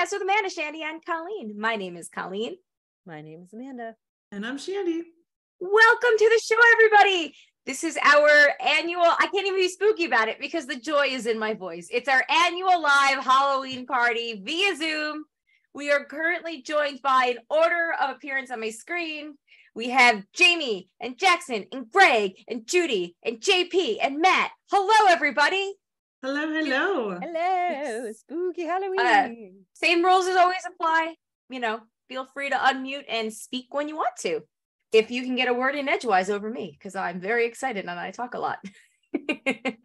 Podcast with Amanda, Shandy, and Colleen. My name is Colleen. My name is Amanda. And I'm Shandy. Welcome to the show, everybody. This is our annual, I can't even be spooky about it because the joy is in my voice. It's our annual live Halloween party via Zoom. We are currently joined by, an order of appearance on my screen, we have Jamie and Jackson and Greg and Judy and J.P. and Matt. Hello, everybody. Hello, hello. Hello, spooky Halloween. Same rules as always apply. You know, feel free to unmute and speak when you want to. If you can get a word in edgewise over me, because I'm very excited and I talk a lot. Anyway,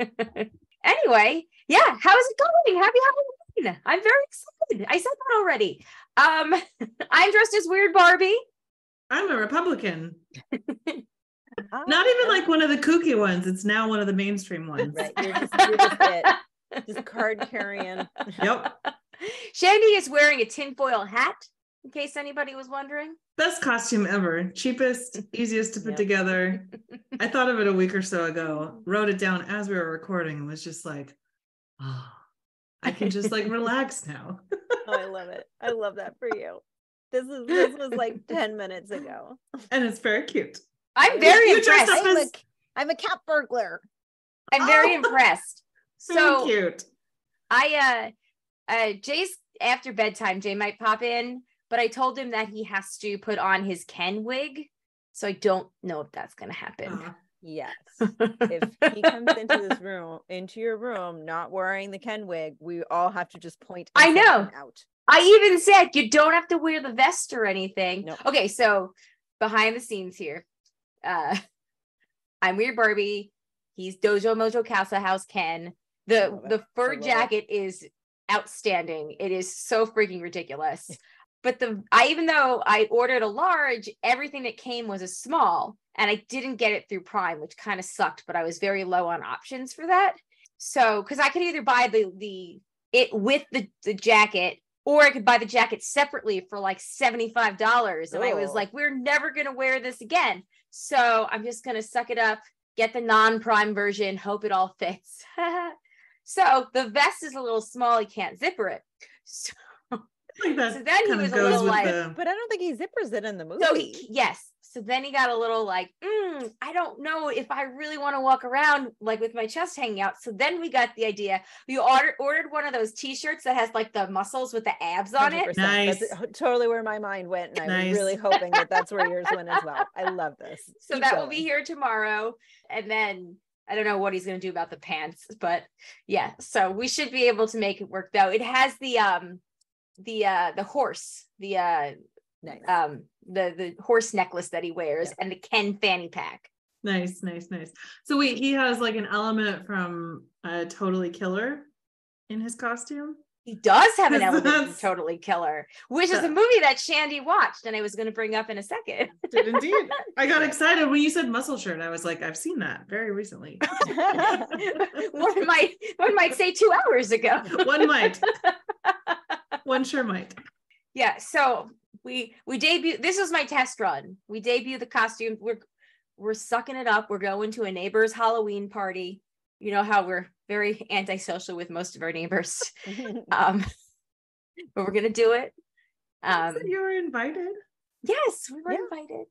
yeah, how is it going? Happy Halloween. I'm very excited. I said that already. I'm dressed as Weird Barbie. I'm a Republican. Not even like one of the kooky ones. It's now one of the mainstream ones. Right. You're just it. Just card carrying. Yep. Shandy is wearing a tinfoil hat, in case anybody was wondering. Best costume ever. Cheapest, easiest to put together. I thought of it a week or so ago, wrote it down as we were recording and was just like, oh, I can just like relax now. Oh, I love it. I love that for you. This was like 10 minutes ago. And it's very cute. I'm very impressed. I'm a cat burglar. I'm very impressed. So cute. Jay's after bedtime. Jay might pop in, but I told him that he has to put on his Ken wig. So I don't know if that's going to happen. Yes. If he comes into your room, not wearing the Ken wig, we all have to just point out. I know. I even said, you don't have to wear the vest or anything. Nope. Okay. So behind the scenes here. I'm Weird Barbie. He's Dojo Mojo Casa House Ken. The fur jacket is outstanding. It is so freaking ridiculous. But even though I ordered a large, everything that came was a small, and I didn't get it through Prime, which kind of sucked. But I was very low on options for that. So because I could either buy it with the jacket, or I could buy the jacket separately for like $75. And I was like, we're never gonna wear this again. So I'm just going to suck it up, get the non-Prime version, hope it all fits. So the vest is a little small. He can't zipper it. So then he was a little like, but I don't think he zippers it in the movie. So then he got a little like, I don't know if I really want to walk around like with my chest hanging out. So then we got the idea. We ordered one of those t-shirts that has like the muscles with the abs on 100%. It. Nice. That's totally where my mind went. And I was really hoping that that's where yours went as well. I love this. So will be here tomorrow. And then I don't know what he's going to do about the pants, but yeah. So we should be able to make it work though. It has the horse, the horse necklace that he wears and the Ken fanny pack. Nice. So wait, he has like an element from Totally Killer in his costume? He does have an element from Totally Killer, which is a movie that Shandy watched and I was going to bring up in a second. Did indeed. I got excited when you said muscle shirt. I was like, I've seen that very recently. One might say 2 hours ago. One might. One sure might. Yeah, so we debut. This is my test run. We debut the costume. We're sucking it up. We're going to a neighbor's Halloween party. You know how we're very antisocial with most of our neighbors, but we're gonna do it. So you were invited. Yes, we were invited.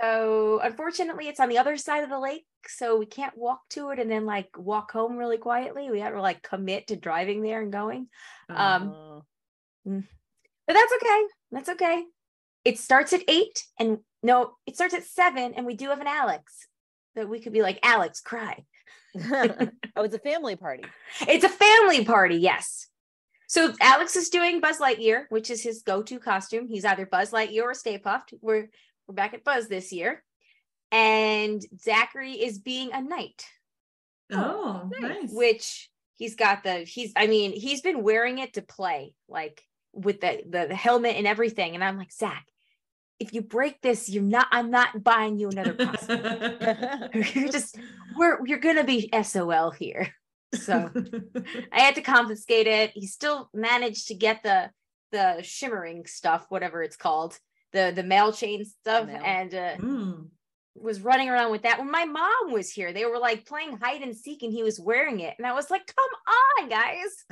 So unfortunately, it's on the other side of the lake, so we can't walk to it and then like walk home really quietly. We had to like commit to driving there and going. But that's okay. It starts at 8 and no, it starts at 7 and we do have an Alex that we could be like, Alex, cry. It's a family party. It's a family party. Yes. So Alex is doing Buzz Lightyear, which is his go-to costume. He's either Buzz Lightyear or Stay Puffed. We're back at Buzz this year. And Zachary is being a knight. Oh, nice. Which he's been wearing it to play like with the helmet and everything. And I'm like, Zach, if you break this, I'm not buying you another costume. You're going to be SOL here. So I had to confiscate it. He still managed to get the shimmering stuff, whatever it's called, the mail chain stuff. And was running around with that. When my mom was here, they were like playing hide and seek and he was wearing it. And I was like, come on guys.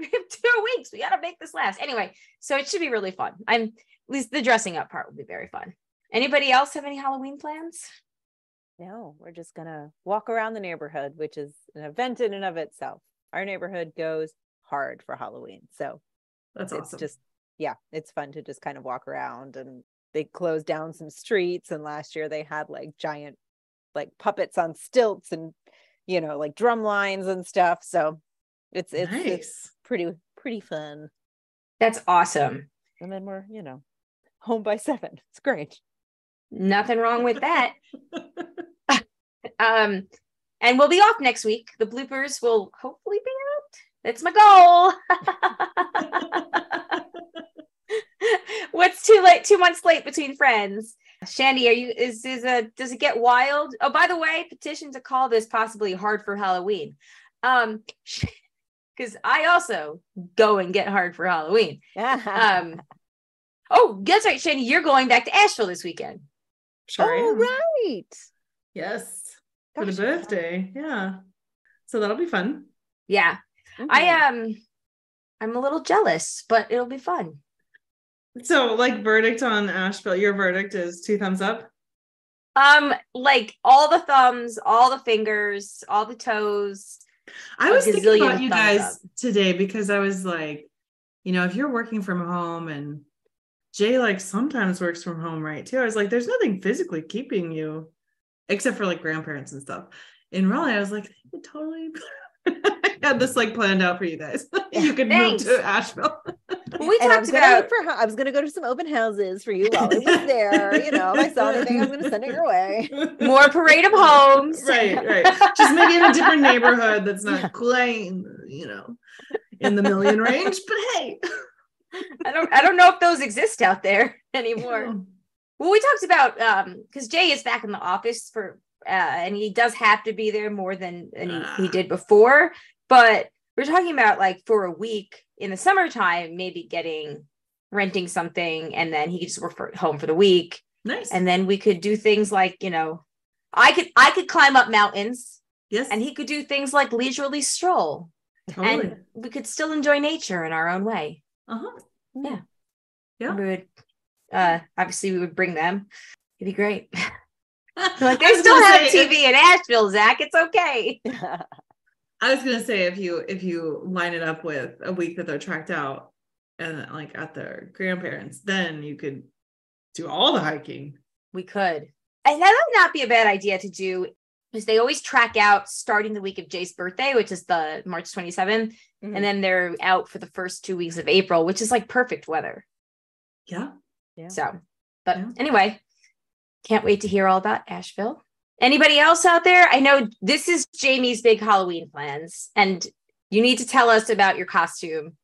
we have 2 weeks. We got to make this last. Anyway, so it should be really fun. At least the dressing up part will be very fun. Anybody else have any Halloween plans? No, we're just going to walk around the neighborhood, which is an event in and of itself. Our neighborhood goes hard for Halloween. So that's awesome. Just, yeah, it's fun to just kind of walk around, and they closed down some streets. And last year they had like giant, like puppets on stilts and, you know, like drum lines and stuff. So it's, nice. It's pretty fun. That's awesome. And then we're, you know, home by 7. It's great. Nothing wrong with that. And we'll be off next week. The bloopers will hopefully be out. That's my goal. What's too late? 2 months late between friends. Shandy, are you? Does it get wild? Oh, by the way, petition to call this possibly hard for Halloween, because I also go and get hard for Halloween. Oh, that's right, Shandy. You're going back to Asheville this weekend. Sure. Oh, right. Yes. Gosh, for the birthday. Yeah. So that'll be fun. Yeah. Okay. I'm a little jealous, but it'll be fun. So, like, verdict on Asheville. Your verdict is 2 thumbs up? Like all the thumbs, all the fingers, all the toes. I was thinking about you guys today because I was like, you know, if you're working from home, and Jay like sometimes works from home, right, too. I was like, there's nothing physically keeping you except for like grandparents and stuff. In Raleigh, I was like, I could totally I had this like planned out for you guys. You could move to Asheville. We talked about I was going to go to some open houses for you while I was there. You know, if I saw anything, I'm going to send it your way. More parade of homes. Right. Just maybe in a different neighborhood that's not Colleen, you know, in the million range. But hey, I don't know if those exist out there anymore. Yeah. Well, we talked about because Jay is back in the office for and he does have to be there more than he did before. But we're talking about like for a week in the summertime, maybe renting something, and then he could just work from home for the week. Nice. And then we could do things like, you know, I could climb up mountains. Yes. And he could do things like leisurely stroll. Totally. And we could still enjoy nature in our own way. Uh-huh. Yeah. We would obviously we would bring them. It'd be great. Like, they still have TV in Asheville, Zach. It's okay. I was gonna say if you line it up with a week that they're tracked out and like at their grandparents, then you could do all the hiking. We could. And that would not be a bad idea to do, because they always track out starting the week of Jay's birthday, which is the March 27th. Mm-hmm. And then they're out for the first 2 weeks of April, which is like perfect weather. Yeah. So, but anyway, can't wait to hear all about Asheville. Anybody else out there? I know this is Jamie's big Halloween plans, and you need to tell us about your costume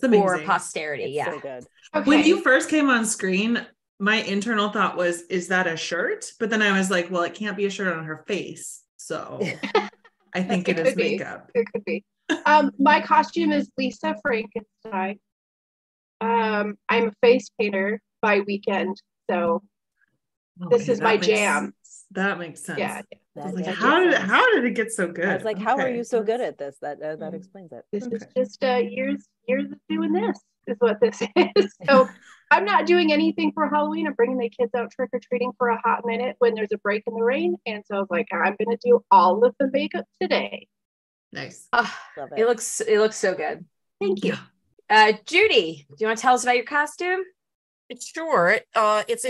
for posterity. It's so good. Okay. When you first came on screen, my internal thought was, is that a shirt? But then I was like, well, it can't be a shirt on her face. So I think it is makeup. It could be. My costume is Lisa Frankenstein. I'm a face painter by weekend. So this is my jam. That makes sense. Yeah. Like, how did it get so good? I was like, how are you so good at this? That explains it. This is just years of doing this is what this is. So I'm not doing anything for Halloween. I'm bringing the kids out trick-or-treating for a hot minute when there's a break in the rain. And so I was like, I'm going to do all of the makeup today. Nice. Oh, love it. It looks so good. Thank you. Judy, do you want to tell us about your costume? Sure. It's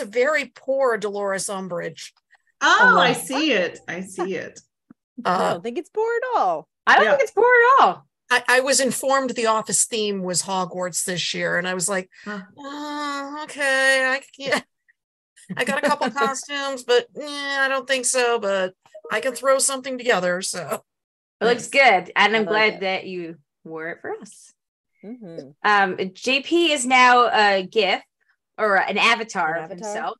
a very poor Dolores Umbridge. Oh, I see it. I don't think it's poor at all. I don't think it's poor at all. I was informed the office theme was Hogwarts this year, and I was like, okay, I got a couple costumes, but I don't think so, but I can throw something together, so. It looks good, and I'm glad that you wore it for us. Mm-hmm. J.P. is now a GIF, or an avatar of himself.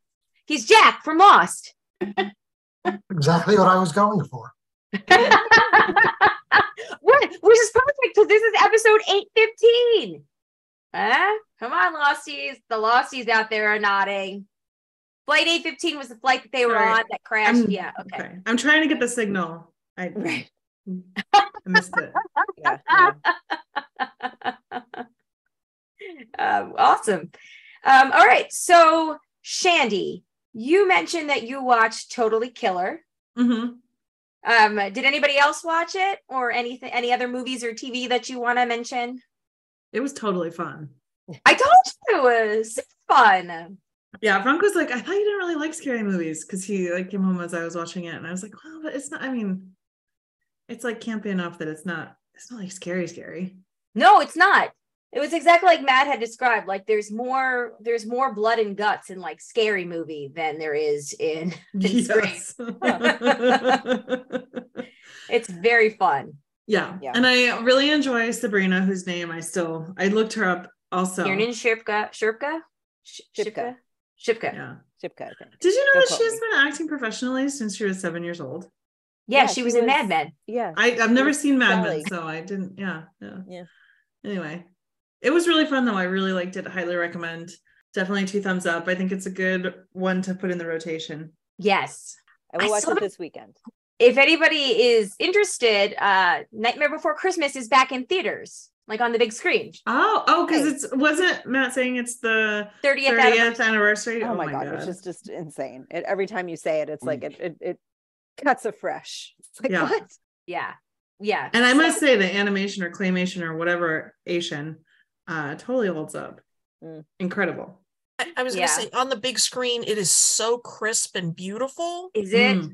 He's Jack from Lost. Exactly what I was going for. What? Which is perfect, because this is episode 815. Come on, Losties. The Losties out there are nodding. Flight 815 was the flight that they were on that crashed. I'm trying to get the signal. I missed it. Awesome. All right. So, Shandy, you mentioned that you watched Totally Killer. Mm-hmm. Did anybody else watch it, or anything, any other movies or TV that you want to mention? It was totally fun. I told you it was fun. Yeah, Franco's like, I thought you didn't really like scary movies, because he like came home as I was watching it, and I was like, well, but it's not. I mean, it's like campy enough that it's not. It's not like scary. No, it's not. It was exactly like Matt had described. Like, there's more blood and guts in like Scary Movie than there is in Scream. It's very fun. Yeah, and I really enjoy Sabrina, whose name I looked her up also. Shipka. Yeah. Shipka, I think. Did you know that she's been acting professionally since she was 7 years old? Yeah, she was in Mad Men. Yeah. I've never seen Mad Men, so I didn't. Yeah. Anyway, it was really fun though. I really liked it. Highly recommend. Definitely 2 thumbs up. I think it's a good one to put in the rotation. Yes. I will watch it this weekend. If anybody is interested, Nightmare Before Christmas is back in theaters, like on the big screen. Oh, because It wasn't Matt saying it's the 30th anniversary. Oh, my God. Which is just insane. Every time you say it, it's like it cuts afresh. It's like, what? Yeah. And I must say the animation or claymation or whatever Asian totally holds up. Incredible. I was going to say, on the big screen, it is so crisp and beautiful. Is it?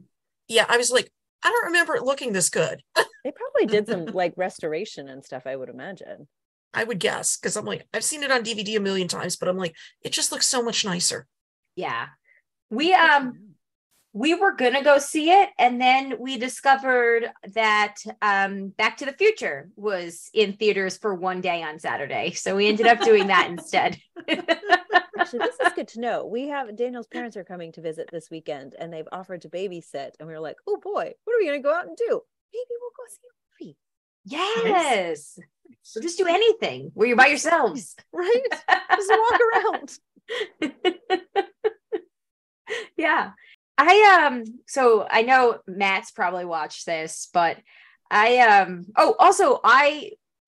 Yeah, I was like, I don't remember it looking this good. They probably did some like restoration and stuff, I would imagine. I would guess, because I'm like, I've seen it on DVD 1,000,000 times, but I'm like, it just looks so much nicer. Yeah. We were going to go see it, and then we discovered that Back to the Future was in theaters for one day on Saturday. So we ended up doing that instead. Actually, this is good to know. We have Daniel's parents are coming to visit this weekend, and they've offered to babysit. And we were like, oh boy, what are we going to go out and do? Maybe we'll go see a movie. Yes. So just do anything where you're by yourselves. Right? Just walk around. Yeah. So I know Matt's probably watched this, but I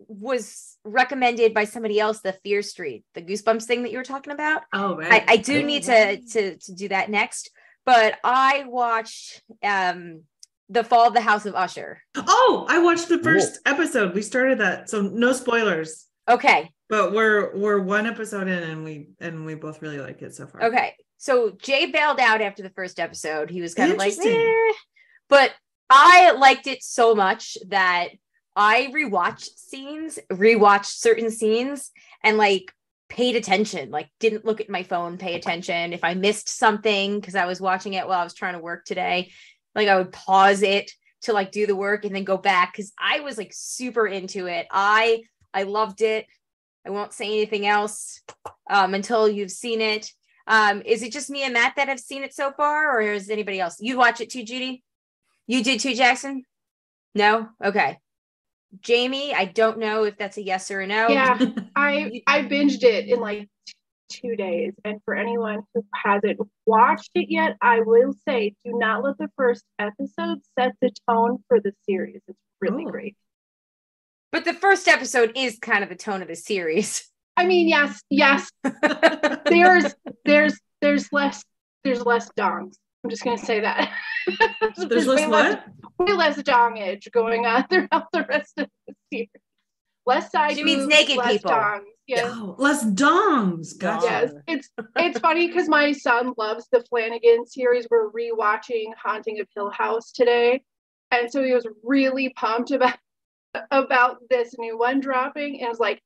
was recommended by somebody else, the Fear Street, the Goosebumps thing that you were talking about. Oh, right. I do need to do that next, but I watched The Fall of the House of Usher. Oh, I watched the first episode. We started that. So no spoilers. Okay. But we're one episode in, and we both really like it so far. Okay. So Jay bailed out after the first episode. He was kind of like, eh. But I liked it so much that I rewatched certain scenes and like paid attention, like didn't look at my phone, pay attention. If I missed something, because I was watching it while I was trying to work today, like I would pause it to like do the work and then go back, because I was like super into it. I loved it. I won't say anything else until you've seen it. Is it just me and Matt that have seen it so far, or is anybody else? You watch it too, Judy? You did too, Jackson? No? Okay. Jamie, I don't know if that's a yes or a no. Yeah, I binged it in like 2 days. And for anyone who hasn't watched it yet, I will say, do not let the first episode set the tone for the series. It's really great. But the first episode is kind of the tone of the series. I mean, yes. There's less dongs. I'm just gonna say that. There's less what? Way less dongage going on throughout the rest of the series. Less side. She means naked less people. Dongs. Yes. Oh, less dongs. Gotcha. Yes, it's funny because my son loves the Flanagan series. We're rewatching Haunting of Hill House today, and so he was really pumped about this new one dropping, and I was like,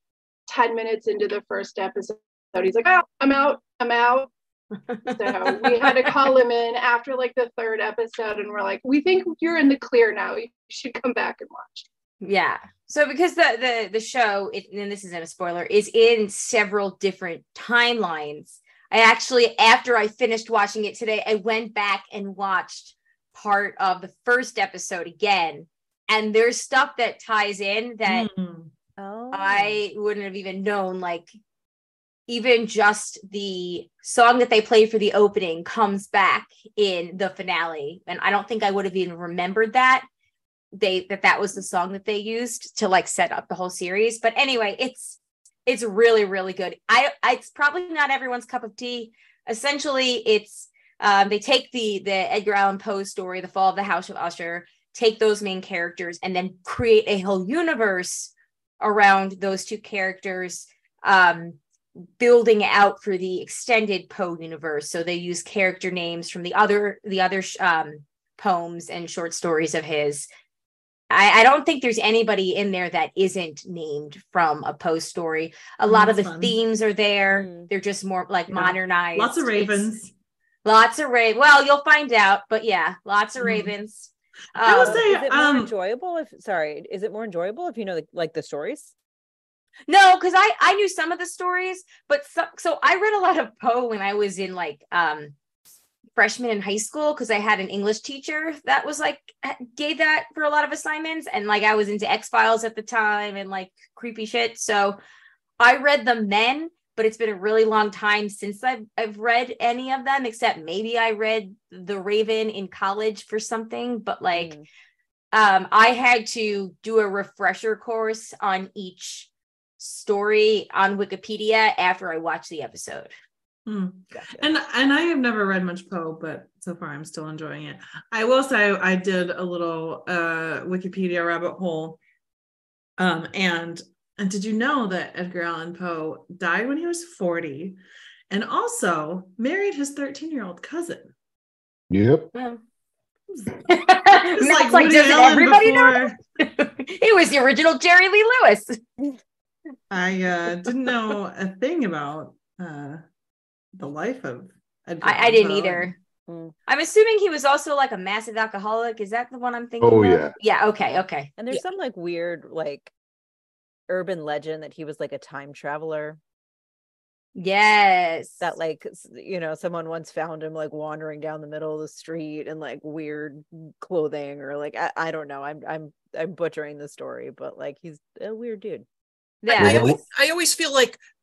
10 minutes into the first episode, he's like, oh, I'm out. So we had to call him in after like the third episode, and we're like, we think you're in the clear now, you should come back and watch. Yeah, so because the show, and this isn't a spoiler, is in several different timelines. I actually, after I finished watching it today, I went back and watched part of the first episode again, and there's stuff that ties in that I wouldn't have even known. Like, even just the song that they play for the opening comes back in the finale, and I don't think I would have even remembered that that was the song that they used to like set up the whole series. But anyway, it's really, really good. It's probably not everyone's cup of tea. Essentially, it's they take the Edgar Allan Poe story, The Fall of the House of Usher, take those main characters and then create a whole universe around those two characters, building out for the extended Poe universe. So they use character names from the other poems and short stories of his. I don't think there's anybody in there that isn't named from a Poe story. A lot of the themes are there. Mm. They're just more like modernized. Lots of ravens. Well, you'll find out, but yeah, lots of ravens. I will say, is it more enjoyable if you know the stories? No, because I knew some of the stories, but so I read a lot of Poe when I was in freshman in high school, because I had an English teacher that was gave that for a lot of assignments, and I was into X-Files at the time and creepy shit. So I read them then, but it's been a really long time since I've read any of them, except maybe I read The Raven in college for something, but I had to do a refresher course on each story on Wikipedia after I watched the episode. Hmm. Gotcha. And I have never read much Poe, but so far I'm still enjoying it. I will say I did a little Wikipedia rabbit hole. And did you know that Edgar Allan Poe died when he was 40 and also married his 13-year-old cousin? Yep. Yeah. It's does everybody know? It was the original Jerry Lee Lewis. I didn't know a thing about the life of Edgar Allan Poe. I didn't either. I'm assuming he was also a massive alcoholic. Is that the one I'm thinking of? Yeah. Okay. And there's some weird urban legend that he was a time traveler. Yes. That someone once found him wandering down the middle of the street in weird clothing or I don't know. I'm butchering the story, but he's a weird dude. Yeah. I always feel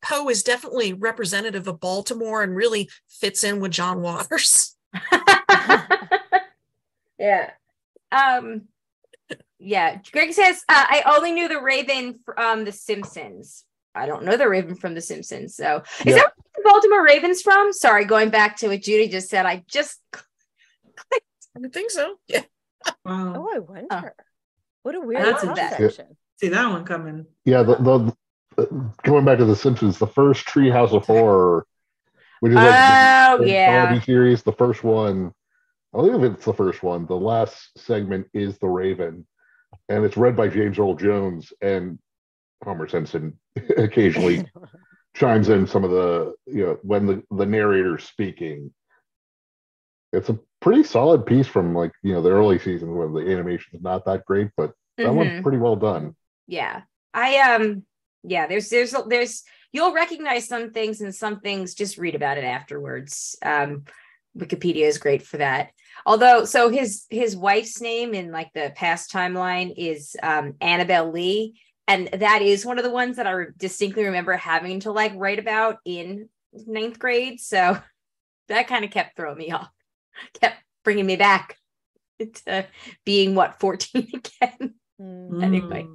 Poe is definitely representative of Baltimore and really fits in with John Waters. Yeah. Yeah. Greg says, I only knew the Raven from The Simpsons. I don't know the Raven from The Simpsons. So is that where the Baltimore Ravens from? Sorry, going back to what Judy just said. I just clicked. I think so. Yeah. Wow. Oh, I wonder. What a weird section. See that one coming. Yeah, the going back to The Simpsons, the first Treehouse of Horror, which is comedy series, the first one. I believe it's the first one. The last segment is The Raven, and it's read by James Earl Jones, and Homer Simpson occasionally chimes in some of the when the narrator's speaking. It's a pretty solid piece from the early season when the animation's not that great, but that one's pretty well done. Yeah. There's you'll recognize some things and some things just read about it afterwards. Wikipedia is great for that. Although, so his wife's name in the past timeline is Annabelle Lee. And that is one of the ones that I distinctly remember having to write about in 9th grade. So that kind of kept throwing me off, kept bringing me back to being 14 again. Anyway.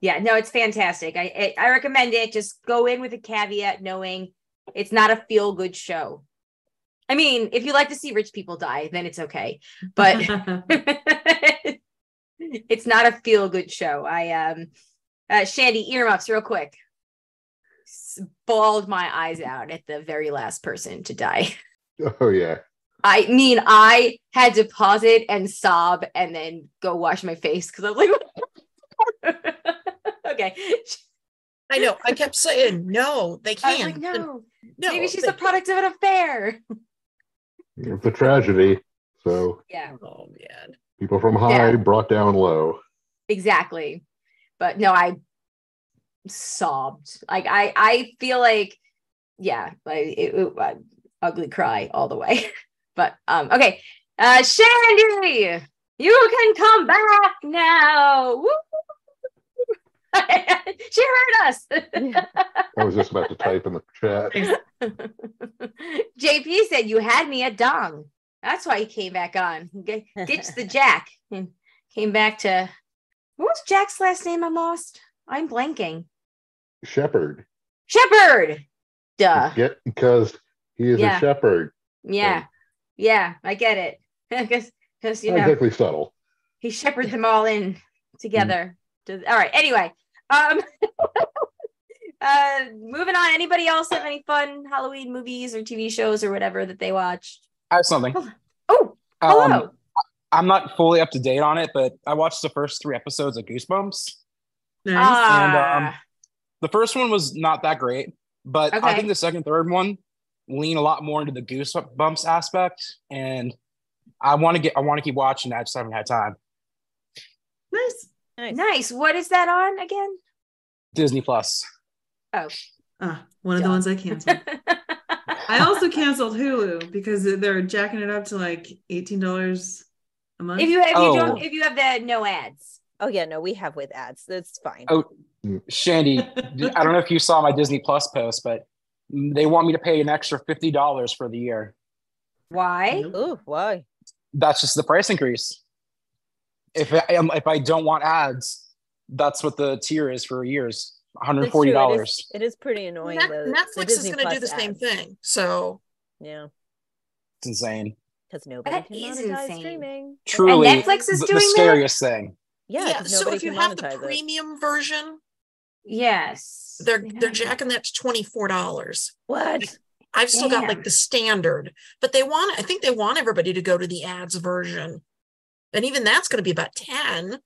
Yeah, no, it's fantastic. I recommend it. Just go in with a caveat, knowing it's not a feel-good show. I mean, if you like to see rich people die, then it's okay. But it's not a feel-good show. Shandy, earmuffs real quick. Bawled my eyes out at the very last person to die. Oh, yeah. I mean, I had to pause it and sob and then go wash my face because I was like... Okay. I know. I kept saying, no, they can't. I was like, no. Maybe she's the product of an affair. It's a tragedy. So yeah. Oh man. People from high brought down low. Exactly. But no, I sobbed. I feel ugly cry all the way. But okay. Shandy, you can come back now. Woo! She heard us. I was just about to type in the chat. J.P. said you had me at dong. That's why he came back on. Ditched the jack and Came back to, what was Jack's last name? I'm lost. I'm blanking. Shepherd. Shepherd. Duh. Because he is a shepherd. Yeah. And yeah. I get it. Because you know, exactly subtle. He shepherds them all in together. Mm-hmm. All right. Anyway. Moving on. Anybody else have any fun Halloween movies or TV shows or whatever that they watched? I have something. Oh, hello. I'm not fully up to date on it, but I watched the first 3 episodes of Goosebumps. Nice. And the first one was not that great, but I think the second, third one lean a lot more into the Goosebumps aspect, and I want to keep watching. I just haven't had time. Nice. What is that on again? Disney Plus. Oh, one of the ones I canceled. I also canceled Hulu because they're jacking it up to like $18 a month. If you have the no ads. Oh yeah, no, we have with ads. That's fine. Oh, Shandy, I don't know if you saw my Disney Plus post, but they want me to pay an extra $50 for the year. Why? Ooh, why? That's just the price increase. If I don't want ads, that's what the tier is for years. $140. It is pretty annoying. Netflix is going to do the same thing. So yeah, it's insane because nobody can monetize streaming. Truly, and Netflix is doing the scariest thing. Yeah. So if you have the premium version, yes, they're jacking that to $24. What? I've still got like the standard, but they want. I think they want everybody to go to the ads version, and even that's going to be about 10.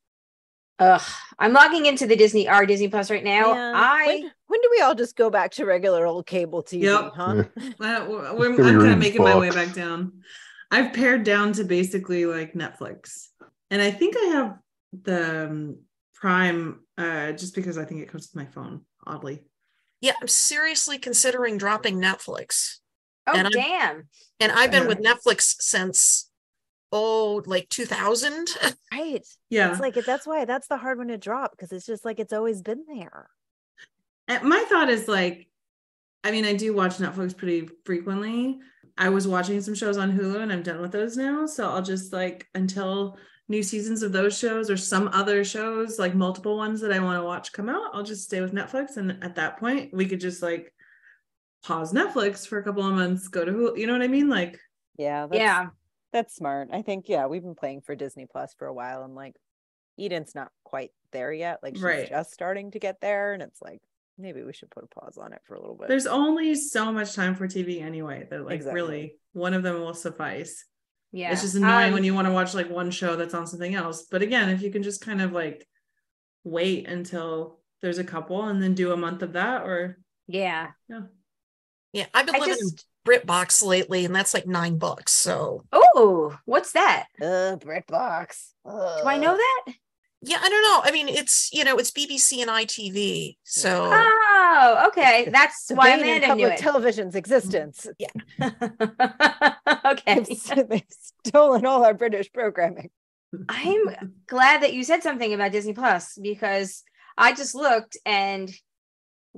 Ugh, I'm logging into the Disney Plus right now. Yeah. When do we all just go back to regular old cable TV? Yep. Huh? I'm kind of making my way back down. I've pared down to basically like Netflix, and I think I have the Prime just because I think it comes with my phone. Oddly, yeah, I'm seriously considering dropping Netflix. Oh and damn! I've been with Netflix since. Oh, like 2000. Right. Yeah. It's like, that's why that's the hard one to drop, because it's just like, it's always been there. And my thought is like, I mean, I do watch Netflix pretty frequently. I was watching some shows on Hulu and I'm done with those now. So I'll just like, until new seasons of those shows or some other shows, like multiple ones that I want to watch come out, I'll just stay with Netflix. And at that point we could just like pause Netflix for a couple of months, go to Hulu, you know what I mean? Like, yeah. That's smart. I think, yeah, we've been playing for Disney Plus for a while, and like Eden's not quite there yet. Like she's just starting to get there, and it's like maybe we should put a pause on it for a little bit. There's only so much time for TV anyway that like really one of them will suffice. Yeah. It's just annoying when you want to watch like one show that's on something else. But again, if you can just kind of like wait until there's a couple and then do a month of that or Yeah. I've been living BritBox lately, and that's like $9. So, oh, what's that? BritBox. Do I know that? Yeah, I don't know. I mean, it's it's BBC and ITV. So, oh, okay, that's why Amanda knew it. Television's existence. Yeah. Okay, they've stolen all our British programming. I'm glad that you said something about Disney Plus, because I just looked and.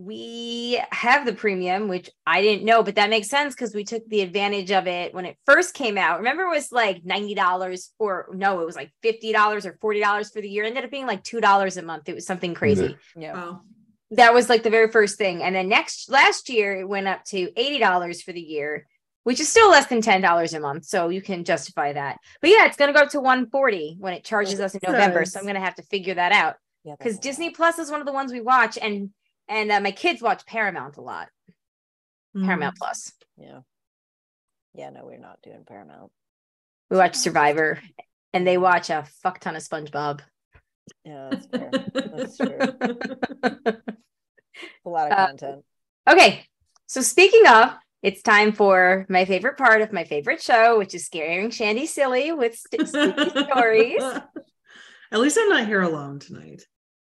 We have the premium, which I didn't know, but that makes sense because we took the advantage of it when it first came out. Remember, it was like $90 it was like $50 or $40 for the year. It ended up being like $2 a month. It was something crazy. Yeah. Wow. That was like the very first thing. And then last year, it went up to $80 for the year, which is still less than $10 a month. So you can justify that. But yeah, it's going to go up to $140 when it charges us in November. So I'm going to have to figure that out because Disney Plus is one of the ones we watch. And my kids watch Paramount a lot. Mm-hmm. Paramount Plus. Yeah. Yeah, no, we're not doing Paramount. We watch Survivor, and they watch a fuck ton of SpongeBob. Yeah, that's fair. That's true. A lot of content. Okay. So speaking of, it's time for my favorite part of my favorite show, which is Scaring Shandy Silly with Spooky Stories. At least I'm not here alone tonight.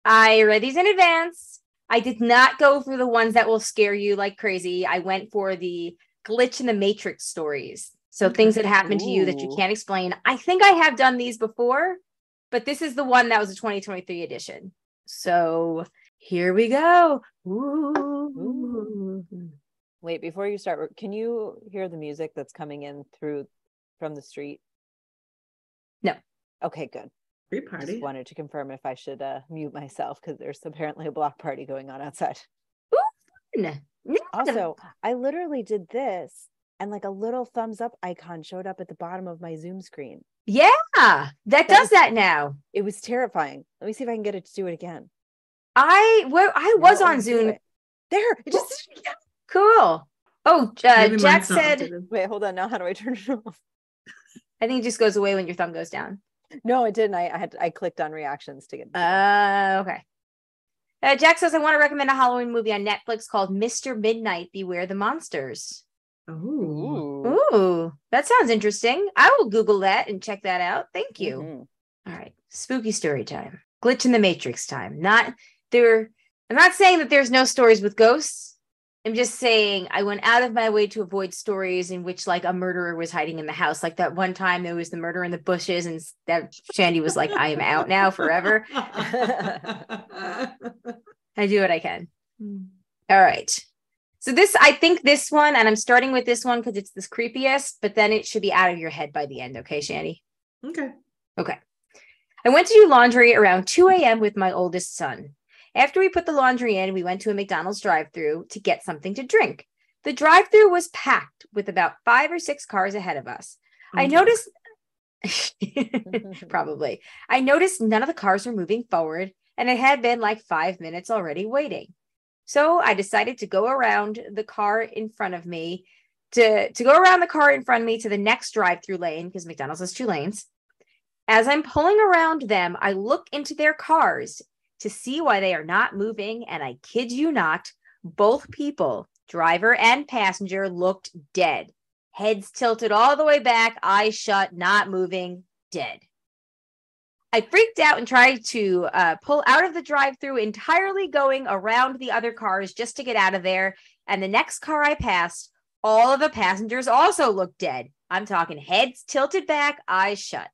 I read these in advance. I did not go for the ones that will scare you like crazy. I went for the glitch in the matrix stories. So things that happen to you that you can't explain. I think I have done these before, but this is the one that was a 2023 edition. So here we go. Ooh. Wait, before you start, can you hear the music that's coming in from the street? No. Okay, good. Free party. I just wanted to confirm if I should mute myself because there's apparently a block party going on outside. Ooh, also, I literally did this and like a little thumbs up icon showed up at the bottom of my Zoom screen. Yeah, that does that now. It was terrifying. Let me see if I can get it to do it again. I was on Zoom. There, it just cool. Oh, Jack said, wait, hold on. Now, how do I turn it off? I think it just goes away when your thumb goes down. No, it didn't. I clicked on reactions to get. Okay. Jack says, I want to recommend a Halloween movie on Netflix called Mr. Midnight Beware the Monsters. Ooh, that sounds interesting. I will Google that and check that out. Thank you. Mm-hmm. All right. Spooky story time. Glitch in the Matrix time. I'm not saying that there's no stories with ghosts. I'm just saying I went out of my way to avoid stories in which like a murderer was hiding in the house. Like that one time there was the murder in the bushes and that Shandy was like, I am out now forever. I do what I can. All right. So this one, and I'm starting with this one because it's the creepiest, but then it should be out of your head by the end. Okay, Shandy? Okay. I went to do laundry around 2 a.m. with my oldest son. After we put the laundry in, we went to a McDonald's drive-thru to get something to drink. The drive-thru was packed with about 5 or 6 cars ahead of us. Mm-hmm. I noticed none of the cars were moving forward, and it had been like 5 minutes already waiting. So I decided to go around the car in front of me to the next drive-thru lane because McDonald's has 2 lanes. As I'm pulling around them, I look into their cars to see why they are not moving. And I kid you not, both people, driver and passenger, looked dead. Heads tilted all the way back, eyes shut, not moving, dead. I freaked out and tried to pull out of the drive-thru, entirely going around the other cars just to get out of there. And the next car I passed, all of the passengers also looked dead. I'm talking heads tilted back, eyes shut.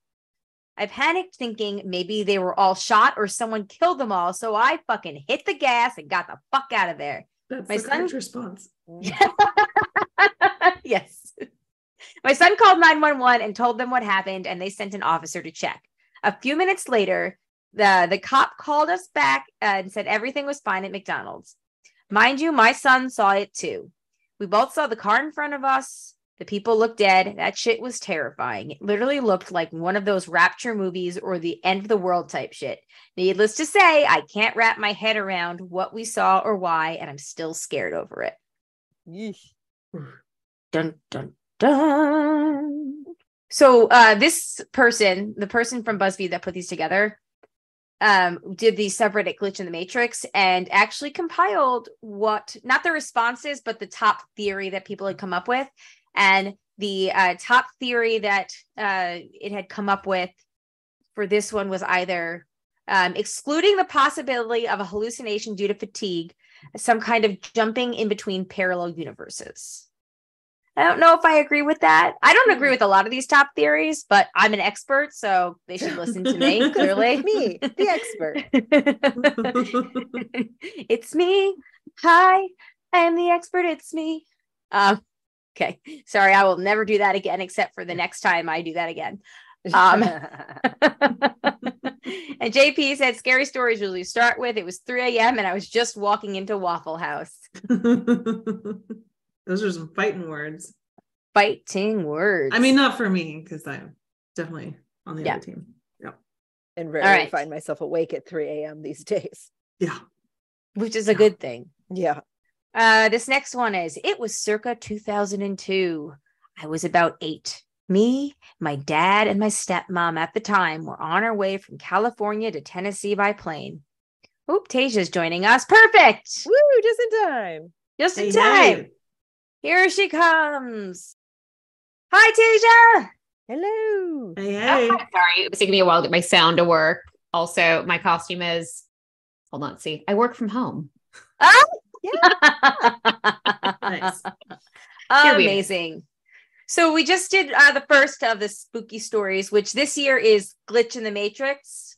I panicked thinking maybe they were all shot or someone killed them all. So I fucking hit the gas and got the fuck out of there. That's my son's response. Yes. My son called 911 and told them what happened, and they sent an officer to check. A few minutes later, the cop called us back and said everything was fine at McDonald's. Mind you, my son saw it too. We both saw the car in front of us. The people looked dead. That shit was terrifying. It literally looked like one of those rapture movies or the end of the world type shit. Needless to say, I can't wrap my head around what we saw or why, and I'm still scared over it. Yeesh. Dun, dun, dun. So the person from BuzzFeed that put these together, did the subreddit Glitch in the Matrix and actually compiled not the responses, but the top theory that people had come up with. And the top theory that it had come up with for this one was either excluding the possibility of a hallucination due to fatigue, some kind of jumping in between parallel universes. I don't know if I agree with that. I don't agree with a lot of these top theories, but I'm an expert, so they should listen to me, clearly. Me, the expert. It's me. Hi, I am the expert. It's me. Okay. Sorry, I will never do that again, except for the next time I do that again. And J.P. said, scary stories usually start with, it was 3 a.m. and I was just walking into Waffle House. Those are some fighting words. Fighting words. I mean, not for me, because I'm definitely on the other team. Yeah. And rarely find myself awake at 3 a.m. these days. Yeah. Which is a good thing. Yeah. This next one is, it was circa 2002. I was about 8. Me, my dad, and my stepmom at the time were on our way from California to Tennessee by plane. Oop, Tasia's joining us. Perfect. Woo, just in time. Just in time. Here she comes. Hi, Tasia. Hello. Hey. Oh, sorry, it was taking me a while to get my sound to work. Also, my costume is, hold on, see, I work from home. Oh. Yeah. Nice. Amazing. So we just did the first of the spooky stories, which this year is Glitch in the Matrix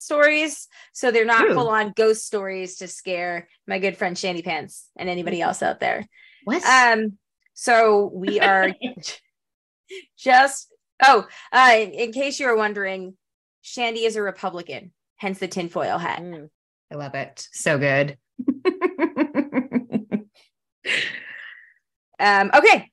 stories. So they're not full on ghost stories to scare my good friend Shandy Pants and anybody else out there. What? So we are in case you were wondering, Shandy is a Republican, hence the tinfoil hat. Mm. I love it. So good. Okay.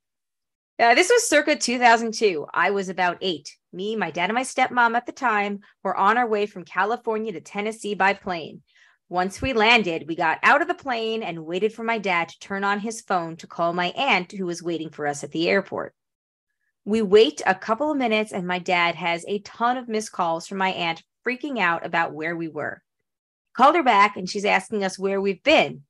This was circa 2002. I was about 8. Me, my dad, and my stepmom at the time were on our way from California to Tennessee by plane. Once we landed, we got out of the plane and waited for my dad to turn on his phone to call my aunt, who was waiting for us at the airport. We wait a couple of minutes, and my dad has a ton of missed calls from my aunt freaking out about where we were. Called her back, and she's asking us where we've been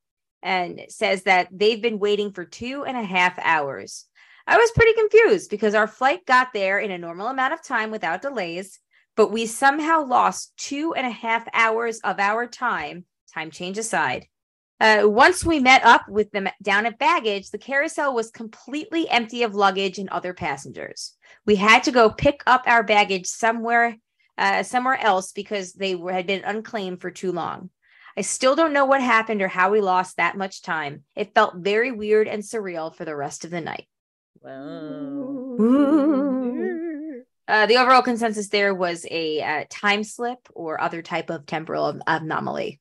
and says that they've been waiting for 2.5 hours. I was pretty confused because our flight got there in a normal amount of time without delays, but we somehow lost 2.5 hours of our time change aside. Once we met up with them down at baggage, the carousel was completely empty of luggage and other passengers. We had to go pick up our baggage somewhere else because they had been unclaimed for too long. I still don't know what happened or how we lost that much time. It felt very weird and surreal for the rest of the night. Wow. The overall consensus there was a time slip or other type of temporal anomaly.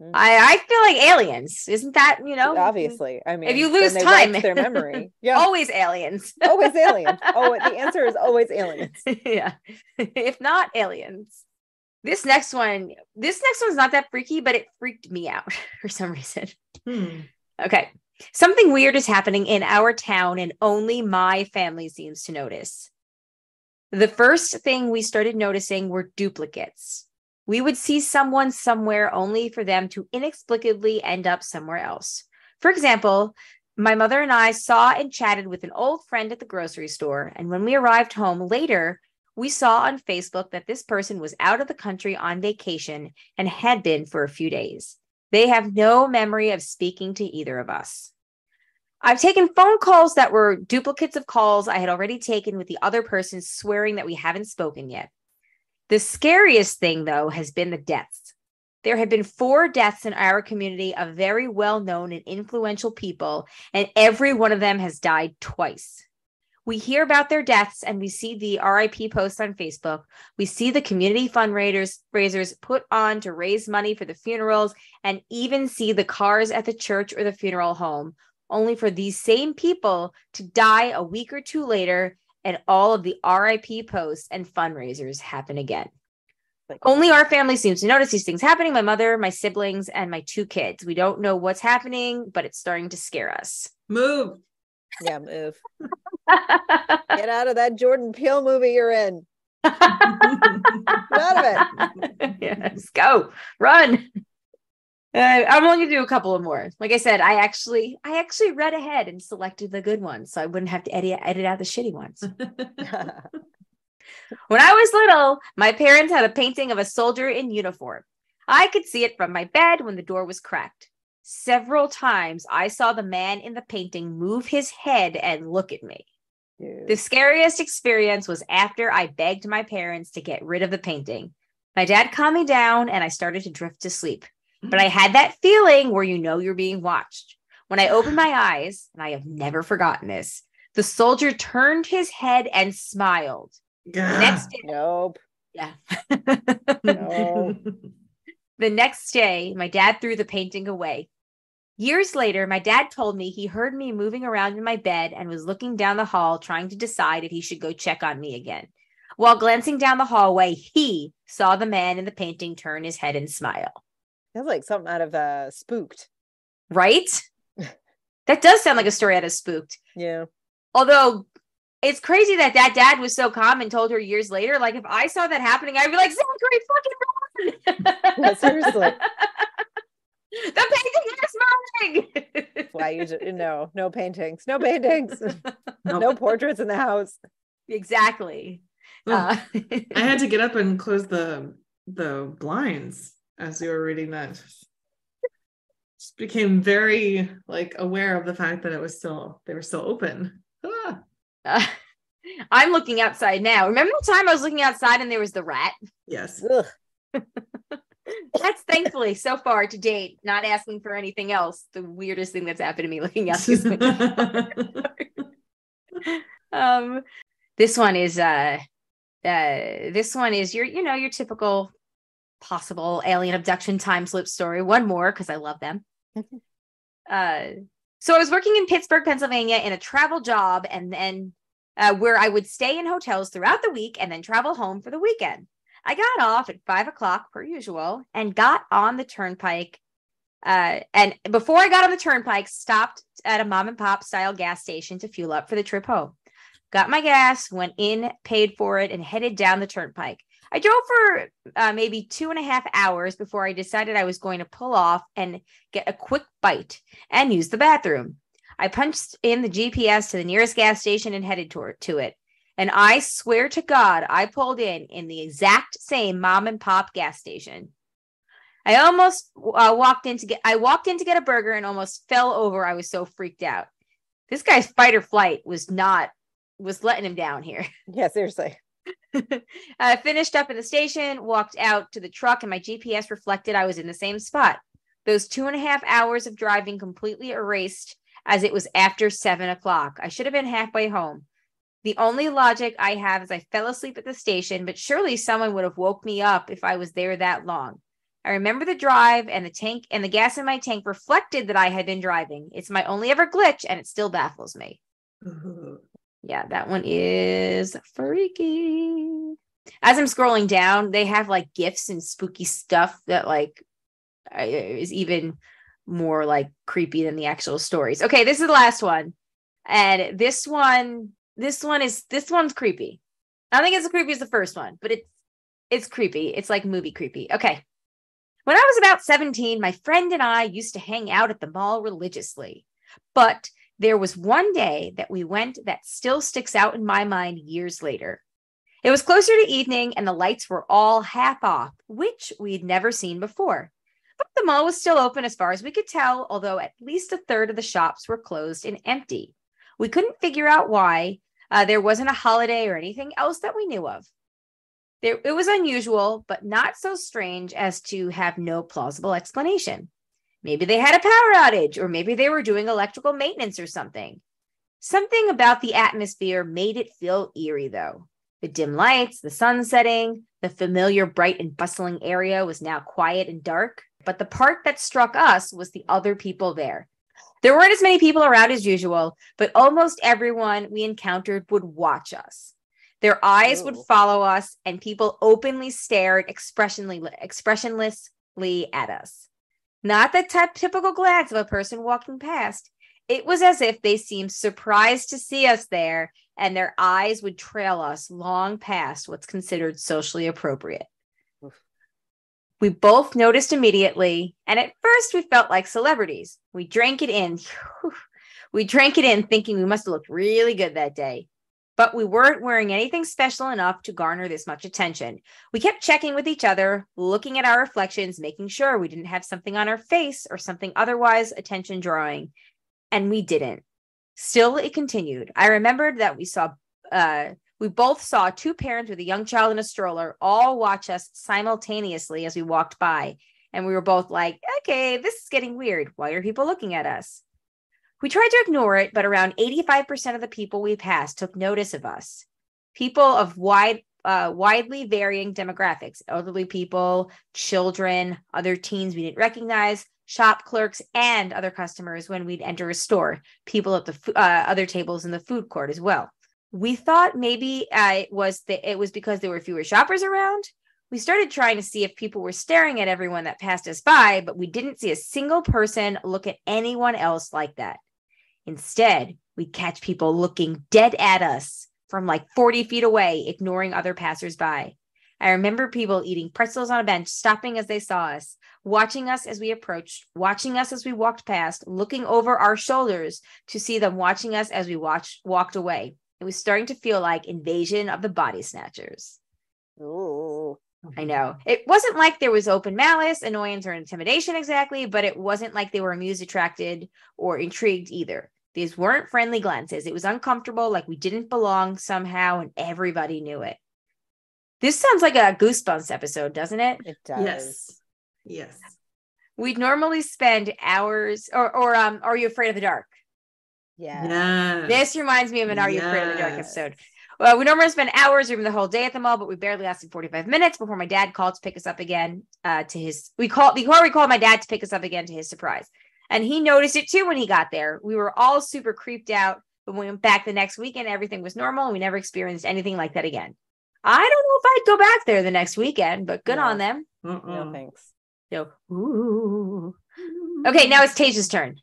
Mm-hmm. I feel like aliens. Isn't that, you know? Obviously. I mean, if you lose time, their memory. Yeah. Always aliens. Always aliens. Oh, the answer is always aliens. Yeah. If not aliens. This next one's not that freaky, but it freaked me out for some reason. Hmm. Okay. Something weird is happening in our town, and only my family seems to notice. The first thing we started noticing were duplicates. We would see someone somewhere only for them to inexplicably end up somewhere else. For example, my mother and I saw and chatted with an old friend at the grocery store, and when we arrived home later, we saw on Facebook that this person was out of the country on vacation and had been for a few days. They have no memory of speaking to either of us. I've taken phone calls that were duplicates of calls I had already taken with the other person, swearing that we haven't spoken yet. The scariest thing, though, has been the deaths. There have been 4 deaths in our community of very well-known and influential people, and every one of them has died twice. We hear about their deaths, and we see the RIP posts on Facebook. We see the community fundraisers put on to raise money for the funerals, and even see the cars at the church or the funeral home, only for these same people to die a week or two later, and all of the RIP posts and fundraisers happen again. Only our family seems to notice these things happening. My mother, my siblings, and my 2 kids. We don't know what's happening, but it's starting to scare us. Move. Yeah, move. Get out of that Jordan Peele movie you're in. Get out of it. Yes, go. Run. I'm only gonna do a couple of more. Like I said, I actually read ahead and selected the good ones, so I wouldn't have to edit out the shitty ones. When I was little, my parents had a painting of a soldier in uniform. I could see it from my bed when the door was cracked. Several times, I saw the man in the painting move his head and look at me. Dude. The scariest experience was after I begged my parents to get rid of the painting. My dad calmed me down, and I started to drift to sleep. But I had that feeling where you know you're being watched. When I opened my eyes, and I have never forgotten this, the soldier turned his head and smiled. Next day, nope. Yeah. No. The next day, my dad threw the painting away. Years later, my dad told me he heard me moving around in my bed and was looking down the hall, trying to decide if he should go check on me again. While glancing down the hallway, he saw the man in the painting turn his head and smile. That's like something out of Spooked. Right? That does sound like a story out of Spooked. Yeah. Although it's crazy that that dad was so calm and told her years later, like, if I saw that happening, I'd be like, Zachary, fucking run! Yeah, seriously. The painting is smiling! Why you just, no paintings. No paintings. No portraits in the house. Exactly. Well, I had to get up and close the blinds as you were reading that. Just became very, aware of the fact that they were still open. Ah. I'm looking outside now. Remember the time I was looking outside and there was the rat? Yes. That's thankfully so far to date, not asking for anything else. The weirdest thing that's happened to me looking out this window. This one is This one is your typical possible alien abduction time slip story. One more, because I love them. So I was working in Pittsburgh, Pennsylvania in a travel job, and then where I would stay in hotels throughout the week and then travel home for the weekend. I got off at 5 o'clock per usual and got on the turnpike. And before I got on the turnpike, stopped at a mom and pop style gas station to fuel up for the trip home. Got my gas, went in, paid for it, and headed down the turnpike. I drove for maybe 2.5 hours before I decided I was going to pull off and get a quick bite and use the bathroom. I punched in the GPS to the nearest gas station and headed to it. And I swear to God, I pulled in the exact same mom and pop gas station. I almost walked in to get a burger and almost fell over. I was so freaked out. This guy's fight or flight was letting him down here. Yeah, seriously. I finished up in the station, walked out to the truck, and my GPS reflected I was in the same spot. Those 2.5 hours of driving completely erased as it was after 7 o'clock. I should have been halfway home. The only logic I have is I fell asleep at the station, but surely someone would have woke me up if I was there that long. I remember the drive, and the tank and the gas in my tank reflected that I had been driving. It's my only ever glitch, and it still baffles me. Ooh. Yeah, that one is freaky. As I'm scrolling down, they have like gifts and spooky stuff that like is even more like creepy than the actual stories. Okay, this is the last one. And this one's creepy. I don't think it's as creepy as the first one, but it's creepy. It's like movie creepy. Okay. When I was about 17, my friend and I used to hang out at the mall religiously, but there was one day that we went that still sticks out in my mind years later. It was closer to evening and the lights were all half off, which we'd never seen before. But the mall was still open as far as we could tell, although at least a third of the shops were closed and empty. We couldn't figure out why. There wasn't a holiday or anything else that we knew of. It was unusual, but not so strange as to have no plausible explanation. Maybe they had a power outage, or maybe they were doing electrical maintenance or something. Something about the atmosphere made it feel eerie, though. The dim lights, the sun setting, the familiar bright and bustling area was now quiet and dark. But the part that struck us was the other people there. There weren't as many people around as usual, but almost everyone we encountered would watch us. Their eyes would follow us, and people openly stared expressionlessly at us. Not the typical glance of a person walking past. It was as if they seemed surprised to see us there, and their eyes would trail us long past what's considered socially appropriate. Oof. We both noticed immediately, and at first we felt like celebrities. We drank it in. We drank it in thinking we must have looked really good that day. But we weren't wearing anything special enough to garner this much attention. We kept checking with each other, looking at our reflections, making sure we didn't have something on our face or something otherwise attention drawing. And we didn't. Still, it continued. I remembered that we both saw two parents with a young child in a stroller all watch us simultaneously as we walked by. And we were both like, okay, this is getting weird. Why are people looking at us? We tried to ignore it, but around 85% of the people we passed took notice of us. People of widely varying demographics, elderly people, children, other teens we didn't recognize, shop clerks, and other customers when we'd enter a store, people at the other tables in the food court as well. We thought maybe it was because there were fewer shoppers around. We started trying to see if people were staring at everyone that passed us by, but we didn't see a single person look at anyone else like that. Instead, we'd catch people looking dead at us from like 40 feet away, ignoring other passersby. I remember people eating pretzels on a bench, stopping as they saw us, watching us as we approached, watching us as we walked past, looking over our shoulders to see them watching us as we walked away. It was starting to feel like Invasion of the Body Snatchers. Ooh. I know. It wasn't like there was open malice, annoyance, or intimidation exactly, but it wasn't like they were amused, attracted, or intrigued either. These weren't friendly glances. It was uncomfortable, like we didn't belong somehow, and everybody knew it. This sounds like a Goosebumps episode, doesn't it? It does. Yes. We'd normally spend hours, or Are You Afraid of the Dark? Yeah. Yes. This reminds me of an Are You Afraid of the Dark episode. Well, we normally spend hours or even the whole day at the mall, but we barely lasted 45 minutes before my dad called to pick us up again we called my dad to pick us up again to his surprise. And he noticed it too when he got there. We were all super creeped out. When we went back the next weekend, everything was normal and we never experienced anything like that again. I don't know if I'd go back there the next weekend, but good on them. Mm-mm. No thanks. So, ooh. Okay, now it's Tasia's turn.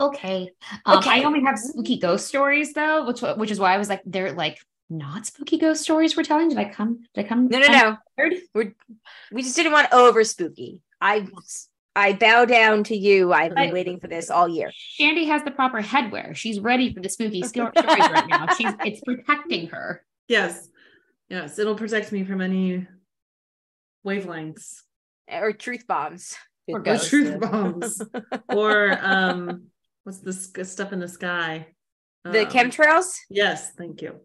Okay. I only have spooky ghost stories though, which is why I was like, they're like not spooky ghost stories we're telling. Did I come? No. We just didn't want over spooky. I bow down to you. I've been waiting for this all year. Shandy has the proper headwear. She's ready for the spooky stories right now. It's protecting her. Yes. It'll protect me from any wavelengths. Or truth bombs. Or truth bombs. Or what's the stuff in the sky? The chemtrails? Yes. Thank you.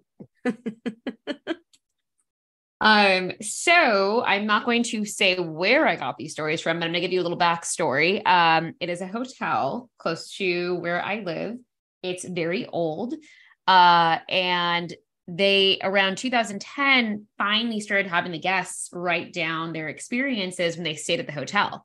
So I'm not going to say where I got these stories from, but I'm gonna give you a little backstory. It is a hotel close to where I live. It's very old. And they around 2010 finally started having the guests write down their experiences when they stayed at the hotel.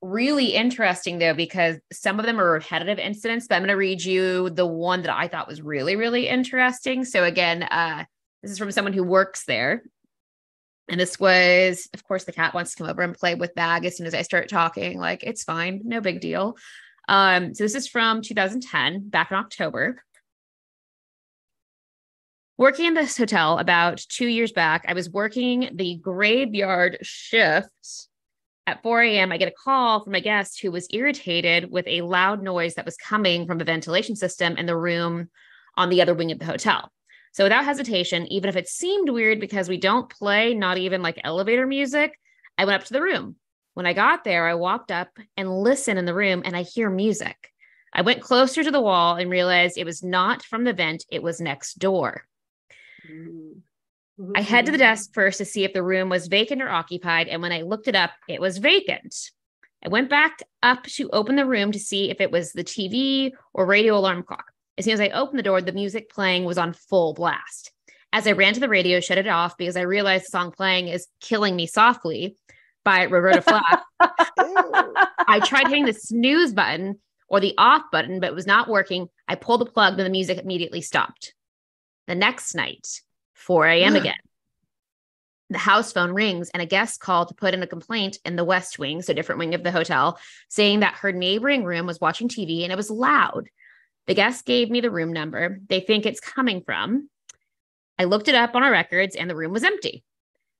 Really interesting though, because some of them are repetitive incidents, but I'm gonna read you the one that I thought was really, really interesting. So again, this is from someone who works there. And this was, of course, the cat wants to come over and play with bag as soon as I start talking. Like, it's fine. No big deal. So this is from 2010, back in October. Working in this hotel about 2 years back, I was working the graveyard shift. At 4 a.m., I get a call from a guest who was irritated with a loud noise that was coming from the ventilation system in the room on the other wing of the hotel. So without hesitation, even if it seemed weird because we don't play, not even like elevator music, I went up to the room. When I got there, I walked up and listened in the room and I hear music. I went closer to the wall and realized it was not from the vent. It was next door. I head to the desk first to see if the room was vacant or occupied. And when I looked it up, it was vacant. I went back up to open the room to see if it was the TV or radio alarm clock. As soon as I opened the door, the music playing was on full blast. As I ran to the radio, shut it off because I realized the song playing is Killing Me Softly by Roberta Flack. I tried hitting the snooze button or the off button, but it was not working. I pulled the plug and the music immediately stopped. The next night, 4 a.m. again. The house phone rings and a guest called to put in a complaint in the West Wing, so different wing of the hotel, saying that her neighboring room was watching TV and it was loud. The guest gave me the room number they think it's coming from. I looked it up on our records and the room was empty.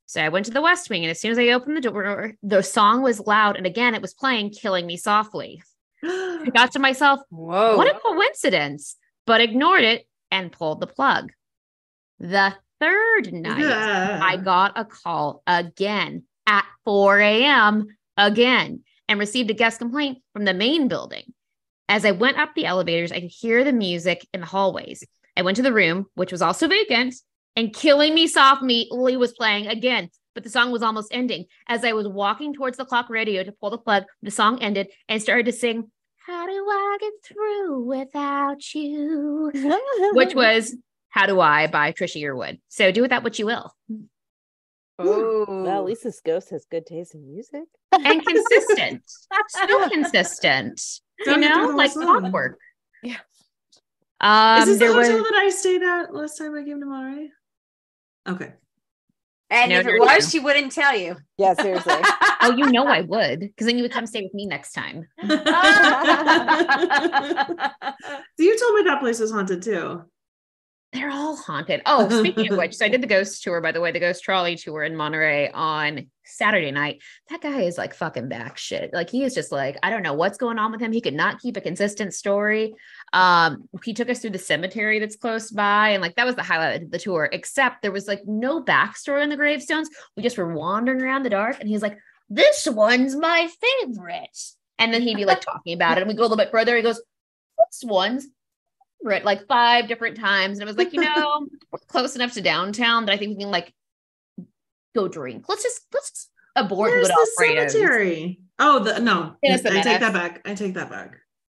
So I went to the West Wing and as soon as I opened the door, the song was loud. And again, it was playing Killing Me Softly. I got to myself, whoa, what a coincidence, but ignored it and pulled the plug. The third night, I got a call again at 4 a.m. again and received a guest complaint from the main building. As I went up the elevators, I could hear the music in the hallways. I went to the room, which was also vacant, and Killing Me Softly was playing again, but the song was almost ending. As I was walking towards the clock radio to pull the plug, the song ended and started to sing, How Do I Get Through Without You? Which was How Do I by Trisha Yearwood. So do with that what you will. Oh, well, at least this ghost has good taste in music. And consistent. So consistent. You know, like clockwork. Yeah. Is this the hotel that I stayed at last time I came to Monterey? Okay. And if it was, she wouldn't tell you. Yeah, seriously. Oh, you know I would, because then you would come stay with me next time. So you told me that place was haunted too. They're all haunted. Oh, speaking of which, so I did the ghost tour, by the way, the ghost trolley tour in Monterey on Saturday night. That guy is like fucking back shit. Like he is just like, I don't know what's going on with him. He could not keep a consistent story. He took us through the cemetery that's close by. And like, that was the highlight of the tour, except there was like no backstory on the gravestones. We just were wandering around the dark and he's like, this one's my favorite. And then he'd be like talking about it. And we go a little bit further. He goes, this one's it like five different times. And I was like, you know, we're close enough to downtown that I think we can like go drink. Let's just abort. Where's the cemetery? Oh, no. I take that back.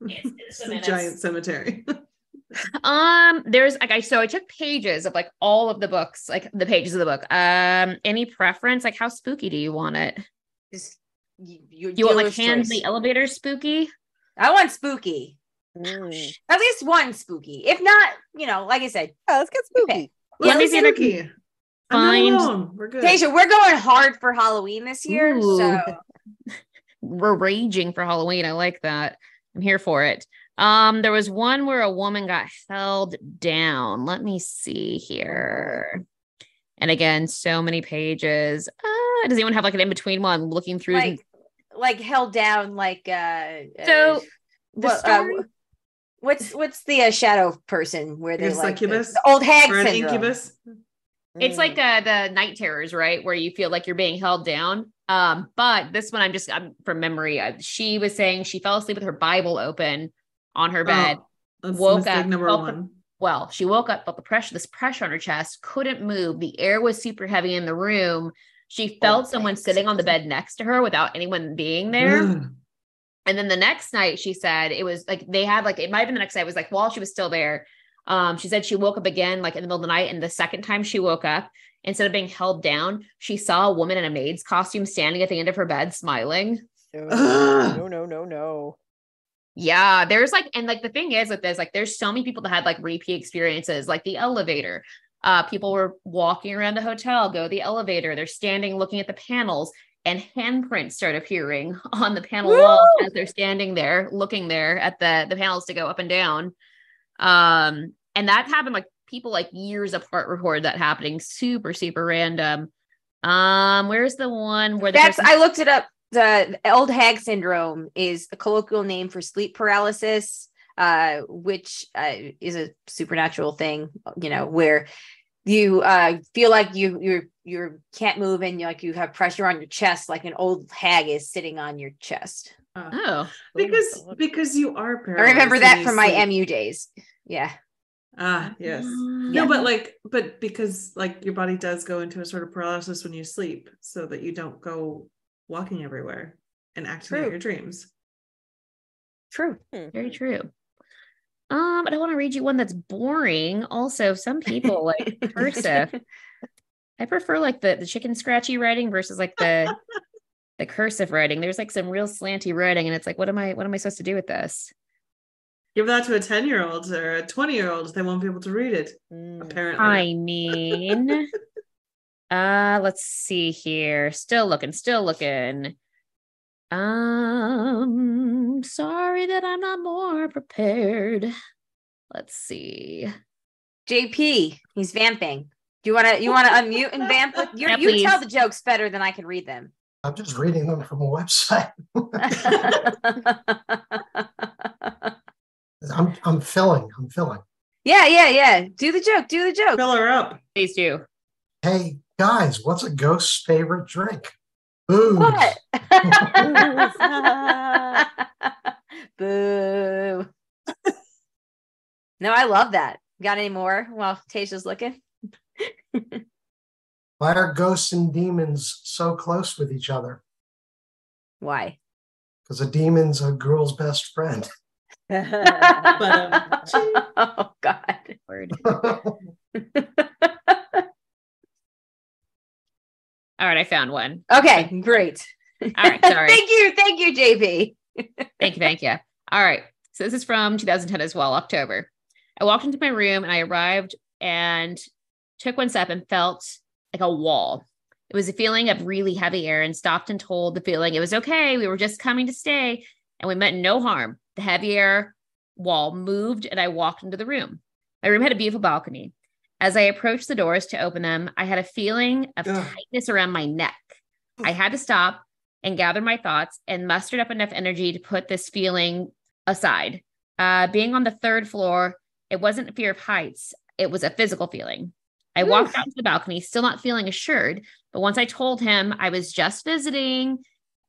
It's a giant cemetery. There's like, so I took pages of like all of the books, like the pages of the book. Any preference? Like, how spooky do you want it? You want like hands in the elevator spooky? I want spooky. At least one spooky. If not, you know, like I said, yeah, let's get spooky. Okay. Let me see if I can find. We're good. Tasia, we're going hard for Halloween this year. Ooh. So we're raging for Halloween. I like that. I'm here for it. There was one where a woman got held down. Let me see here. And again, so many pages. Does anyone have like an in-between one looking through? Like held down, like so. What's the shadow person where they're like the old hag syndrome? Incubus? It's like the night terrors, right? Where you feel like you're being held down. But this one, I'm from memory. She was saying she fell asleep with her Bible open on her bed. Oh, woke up. Number one. Well, she woke up, but this pressure on her chest, couldn't move. The air was super heavy in the room. She felt someone sitting on the bed next to her without anyone being there. Ugh. And then the next night, she said it was like they had like, it might have been the next night. It was like while she was still there. She said she woke up again, like in the middle of the night. And the second time she woke up, instead of being held down, she saw a woman in a maid's costume standing at the end of her bed, smiling. No. Yeah, there's like, and like the thing is with this, like there's so many people that had like repeat experiences, like the elevator. People were walking around the hotel, go to the elevator. They're standing looking at the panels. And handprints start appearing on the panel walls as they're standing there, looking there at the panels to go up and down. And that happened like people like years apart record that happening. Super, super random. Where's the one where I looked it up. The old hag syndrome is a colloquial name for sleep paralysis, which is a supernatural thing, you know, where you feel like you can't move and you like you have pressure on your chest, like an old hag is sitting on your chest. Oh, because you are paralyzed. I remember that from my MU days. Yeah. Yes. Yeah. No, but because like your body does go into a sort of paralysis when you sleep, so that you don't go walking everywhere and activate your dreams. True. Very true. I don't want to read you one that's boring. Also, some people like cursive. I prefer like the chicken scratchy writing versus like the cursive writing. There's like some real slanty writing, and it's like, what am I supposed to do with this? Give that to a 10-year-old or a 20-year-old. They won't be able to read it. Apparently, I mean, let's see here. Still looking. Sorry that I'm not more prepared. Let's see. J.P., he's vamping. Do you want to unmute and vamp? Yeah, you tell the jokes better than I can read them. I'm just reading them from a website. I'm filling. Yeah. Do the joke. Fill her up. Please do. Hey, guys, what's a ghost's favorite drink? Boo. What? Boo. No, I love that. Got any more while Tasia's looking? Why are ghosts and demons so close with each other? Why? Because a demon's a girl's best friend. Oh, God. Word. All right, I found one. Okay, great. All right, sorry. Thank you, JP. Thank you. All right, so this is from 2010 as well, October. I walked into my room and I arrived and took one step and felt like a wall. It was a feeling of really heavy air and stopped and told the feeling it was okay. We were just coming to stay and we meant no harm. The heavy air wall moved and I walked into the room. My room had a beautiful balcony. As I approached the doors to open them, I had a feeling of tightness around my neck. I had to stop and gather my thoughts and mustered up enough energy to put this feeling aside. Being on the third floor, it wasn't fear of heights. It was a physical feeling. I walked out to the balcony, still not feeling assured. But once I told him I was just visiting,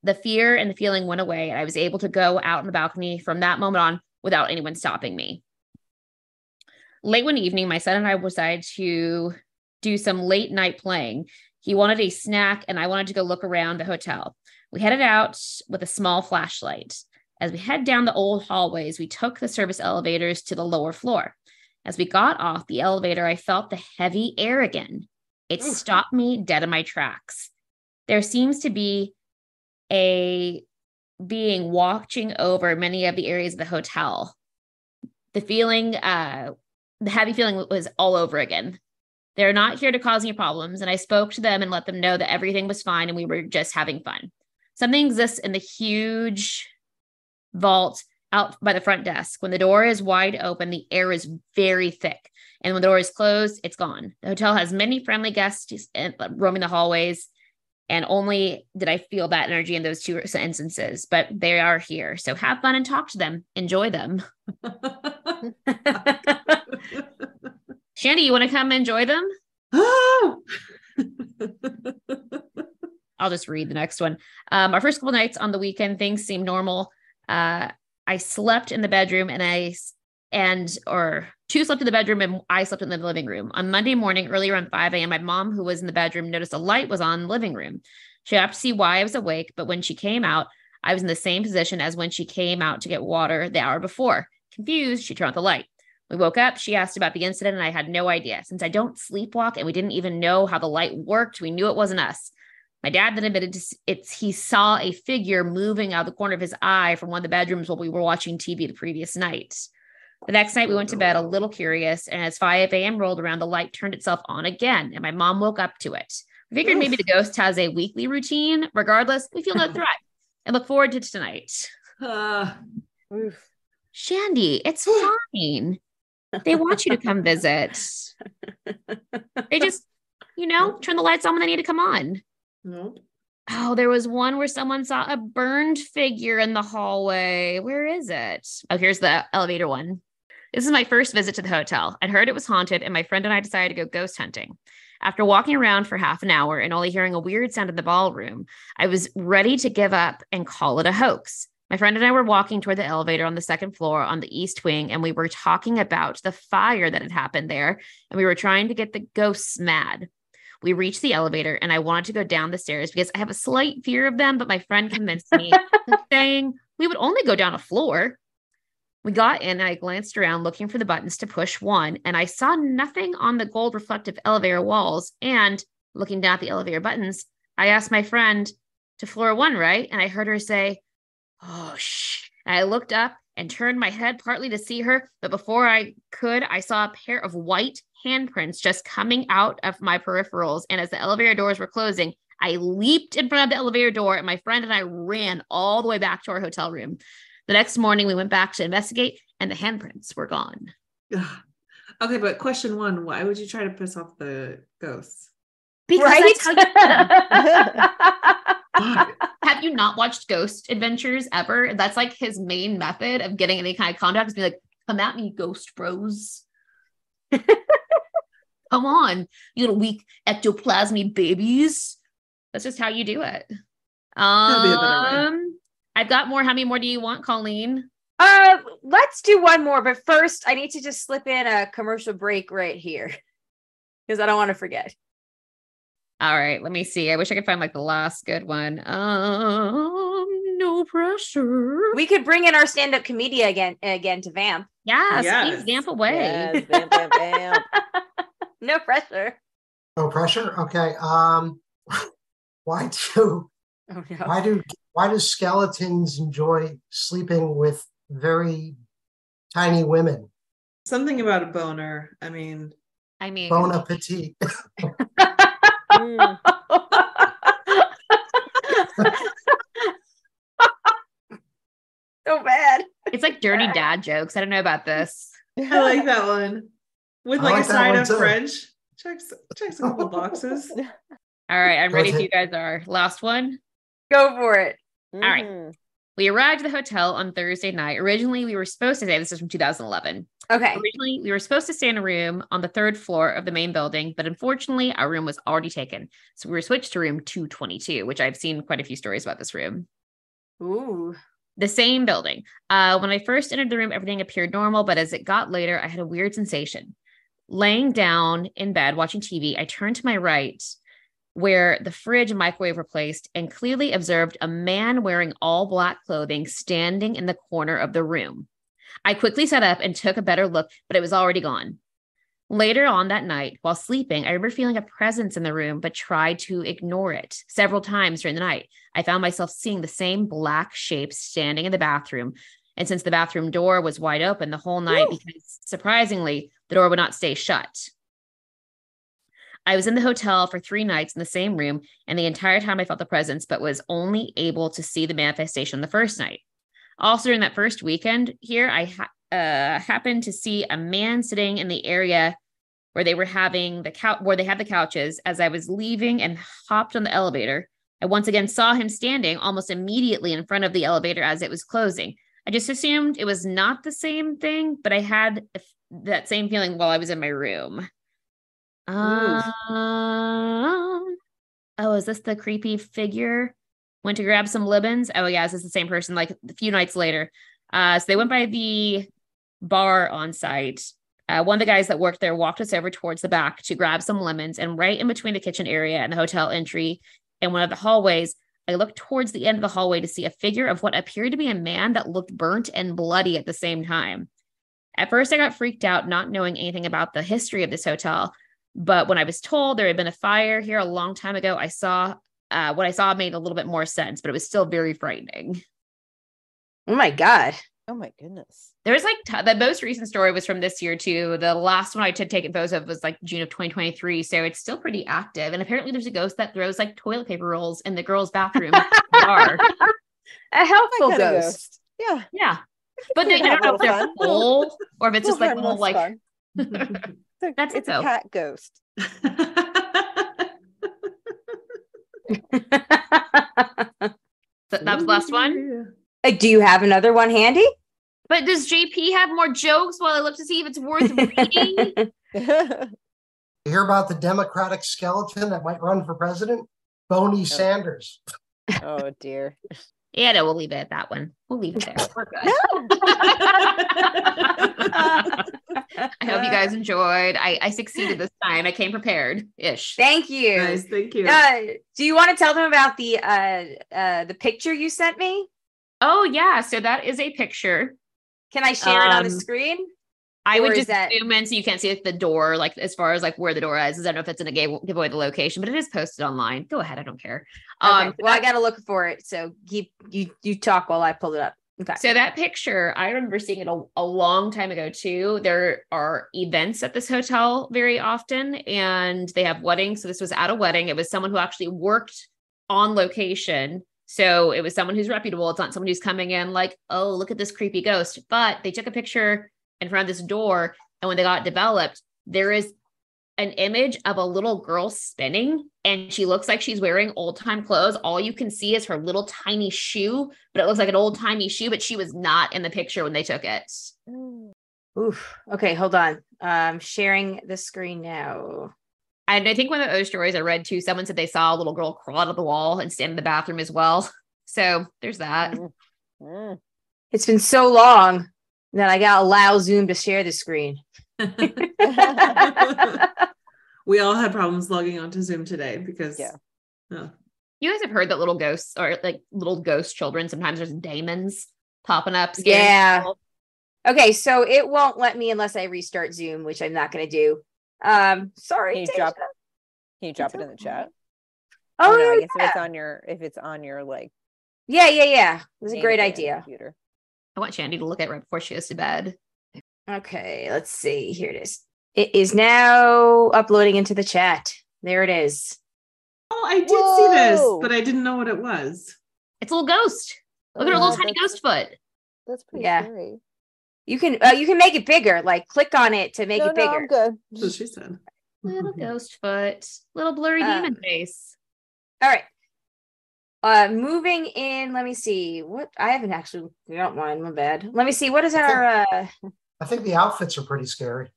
the fear and the feeling went away. And I was able to go out on the balcony from that moment on without anyone stopping me. Late one evening, my son and I decided to do some late night playing. He wanted a snack and I wanted to go look around the hotel. We headed out with a small flashlight. As we head down the old hallways, we took the service elevators to the lower floor. As we got off the elevator, I felt the heavy air again. It stopped me dead in my tracks. There seems to be a being watching over many of the areas of the hotel. The feeling, the heavy feeling was all over again. They're not here to cause any problems. And I spoke to them and let them know that everything was fine and we were just having fun. Something exists in the huge vault out by the front desk. When the door is wide open, the air is very thick. And when the door is closed, it's gone. The hotel has many friendly guests roaming the hallways. And only did I feel that energy in those two instances, but they are here. So have fun and talk to them. Enjoy them. Shandy, you want to come enjoy them? I'll just read the next one. Our first couple nights on the weekend, things seemed normal. I slept in the bedroom and two slept in the bedroom and I slept in the living room. On Monday morning, early around 5 a.m., my mom, who was in the bedroom, noticed a light was on in the living room. She asked to see why I was awake, but when she came out, I was in the same position as when she came out to get water the hour before. Confused, she turned out the light. We woke up, she asked about the incident, and I had no idea. Since I don't sleepwalk and we didn't even know how the light worked, we knew it wasn't us. My dad then admitted he saw a figure moving out of the corner of his eye from one of the bedrooms while we were watching TV the previous night. The next night, we went to bed a little curious, and as 5 a.m. rolled around, the light turned itself on again, and my mom woke up to it. We figured maybe the ghost has a weekly routine. Regardless, we feel no threat and look forward to tonight. Shandy, it's fine. They want you to come visit. They just, turn the lights on when they need to come on. Nope. Oh, there was one where someone saw a burned figure in the hallway. Where is it? Oh, here's the elevator one. This is my first visit to the hotel. I'd heard it was haunted, and my friend and I decided to go ghost hunting. After walking around for half an hour and only hearing a weird sound in the ballroom, I was ready to give up and call it a hoax. My friend and I were walking toward the elevator on the second floor on the east wing, and we were talking about the fire that had happened there, and we were trying to get the ghosts mad. We reached the elevator, and I wanted to go down the stairs because I have a slight fear of them, but my friend convinced me, saying we would only go down a floor. We got in, and I glanced around looking for the buttons to push one, and I saw nothing on the gold reflective elevator walls, and looking down at the elevator buttons, I asked my friend to floor one, right? And I heard her say, "Oh, shh." And I looked up and turned my head partly to see her. But before I could, I saw a pair of white handprints just coming out of my peripherals. And as the elevator doors were closing, I leaped in front of the elevator door and my friend and I ran all the way back to our hotel room. The next morning, we went back to investigate and the handprints were gone. Okay, but question one, why would you try to piss off the ghosts? Because Have you not watched Ghost Adventures ever? That's like his main method of getting any kind of contact is be like, come at me, ghost bros. Come on, you little weak ectoplasmy babies. That's just how you do it. That'll be a better way. I've got more. How many more do you want, Colleen? Let's do one more. But first, I need to just slip in a commercial break right here because I don't want to forget. All right, let me see. I wish I could find like the last good one. No pressure. We could bring in our stand-up comedian again to vamp. Yes. Please vamp away. Yes, vamp. No pressure. No pressure. Okay. Why do skeletons enjoy sleeping with very tiny women? Something about a boner. I mean, bon appetit. So bad. It's like dirty dad jokes. I don't know about this. I like that one. With like a side of French. Checks a couple boxes. All right, I'm ready if you guys are. Last one. Go for it. All right. We arrived at the hotel on Thursday night. Originally, we were supposed to stay. This is from 2011. Okay. Originally, we were supposed to stay in a room on the third floor of the main building, but unfortunately, our room was already taken. So we were switched to room 222, which I've seen quite a few stories about this room. Ooh. The same building. When I first entered the room, everything appeared normal, but as it got later, I had a weird sensation. Laying down in bed, watching TV, I turned to my right where the fridge and microwave were placed, and clearly observed a man wearing all black clothing standing in the corner of the room. I quickly sat up and took a better look, but it was already gone. Later on that night, while sleeping, I remember feeling a presence in the room, but tried to ignore it. Several times during the night, I found myself seeing the same black shape standing in the bathroom. And since the bathroom door was wide open the whole night, because surprisingly, the door would not stay shut. I was in the hotel for 3 nights in the same room, and the entire time I felt the presence, but was only able to see the manifestation the first night. Also, during that first weekend here, I happened to see a man sitting in the area where they were having the couches. As I was leaving and hopped on the elevator, I once again saw him standing almost immediately in front of the elevator as it was closing. I just assumed it was not the same thing, but I had that same feeling while I was in my room. Oh, is this the creepy figure? Went to grab some libbins. Oh yeah, this is the same person. Like a few nights later. So they went by the bar on site. One of the guys that worked there walked us over towards the back to grab some lemons, and right in between the kitchen area and the hotel entry and one of the hallways, I looked towards the end of the hallway to see a figure of what appeared to be a man that looked burnt and bloody at the same time. At first, I got freaked out, not knowing anything about the history of this hotel. But when I was told there had been a fire here a long time ago, I saw what I saw made a little bit more sense, but it was still very frightening. Oh my God. Oh my goodness. There was like the most recent story was from this year too. The last one I took photos of was like June of 2023. So it's still pretty active. And apparently there's a ghost that throws like toilet paper rolls in the girls' bathroom. A helpful ghost. Yeah. Yeah. But I don't know if they're full or if it's just like little like. That's it's a cat ghost. So that was the last one. Do you have another one handy? But does JP have more jokes while I look to see if it's worth reading? You hear about the Democratic skeleton that might run for president? Boney Sanders. Oh, dear. Yeah, no, we'll leave it at that one. We'll leave it there. We're good. I hope you guys enjoyed. I succeeded this time. I came prepared-ish. Thank you. Nice, thank you. Do you want to tell them about the picture you sent me? Oh, yeah. So that is a picture. Can I share it on the screen? I would just zoom in so you can't see the door, like as far as like where the door is. I don't know if it's in a give away the location, but it is posted online. Go ahead. I don't care. Okay. Well, I got to look for it. So you talk while I pull it up. Okay. So that picture, I remember seeing it a long time ago too. There are events at this hotel very often, and they have weddings. So this was at a wedding. It was someone who actually worked on location. So it was someone who's reputable. It's not someone who's coming in like, oh, look at this creepy ghost. But they took a picture in front of this door. And when they got developed, there is an image of a little girl spinning. And she looks like she's wearing old time clothes. All you can see is her little tiny shoe, but it looks like an old timey shoe, but she was not in the picture when they took it. Oof. Okay, hold on. I'm sharing the screen now. And I think one of the other stories I read too, someone said they saw a little girl crawl out of the wall and stand in the bathroom as well. So there's that. It's been so long that I got to allow Zoom to share the screen. We all had problems logging onto Zoom today because you guys have heard that little ghosts or like little ghost children. Sometimes there's demons popping up. Yeah. People. Okay. So it won't let me unless I restart Zoom, which I'm not going to do. Sorry. Can you drop it in the chat? Oh no, I guess if it's on your like. Yeah. It was a great idea. Computer. I want Shandy to look at it right before she goes to bed. Okay, let's see. Here it is. It is now uploading into the chat. There it is. Oh, I did see this, but I didn't know what it was. It's a little ghost. Look at her little tiny ghost foot. That's pretty scary. You can make it bigger. Like click on it to make it bigger. I'm good. That's what she said. Little ghost foot, little blurry demon face. All right. Moving in. Let me see what I haven't actually. You don't mind, my bad. Let me see what is I think the outfits are pretty scary.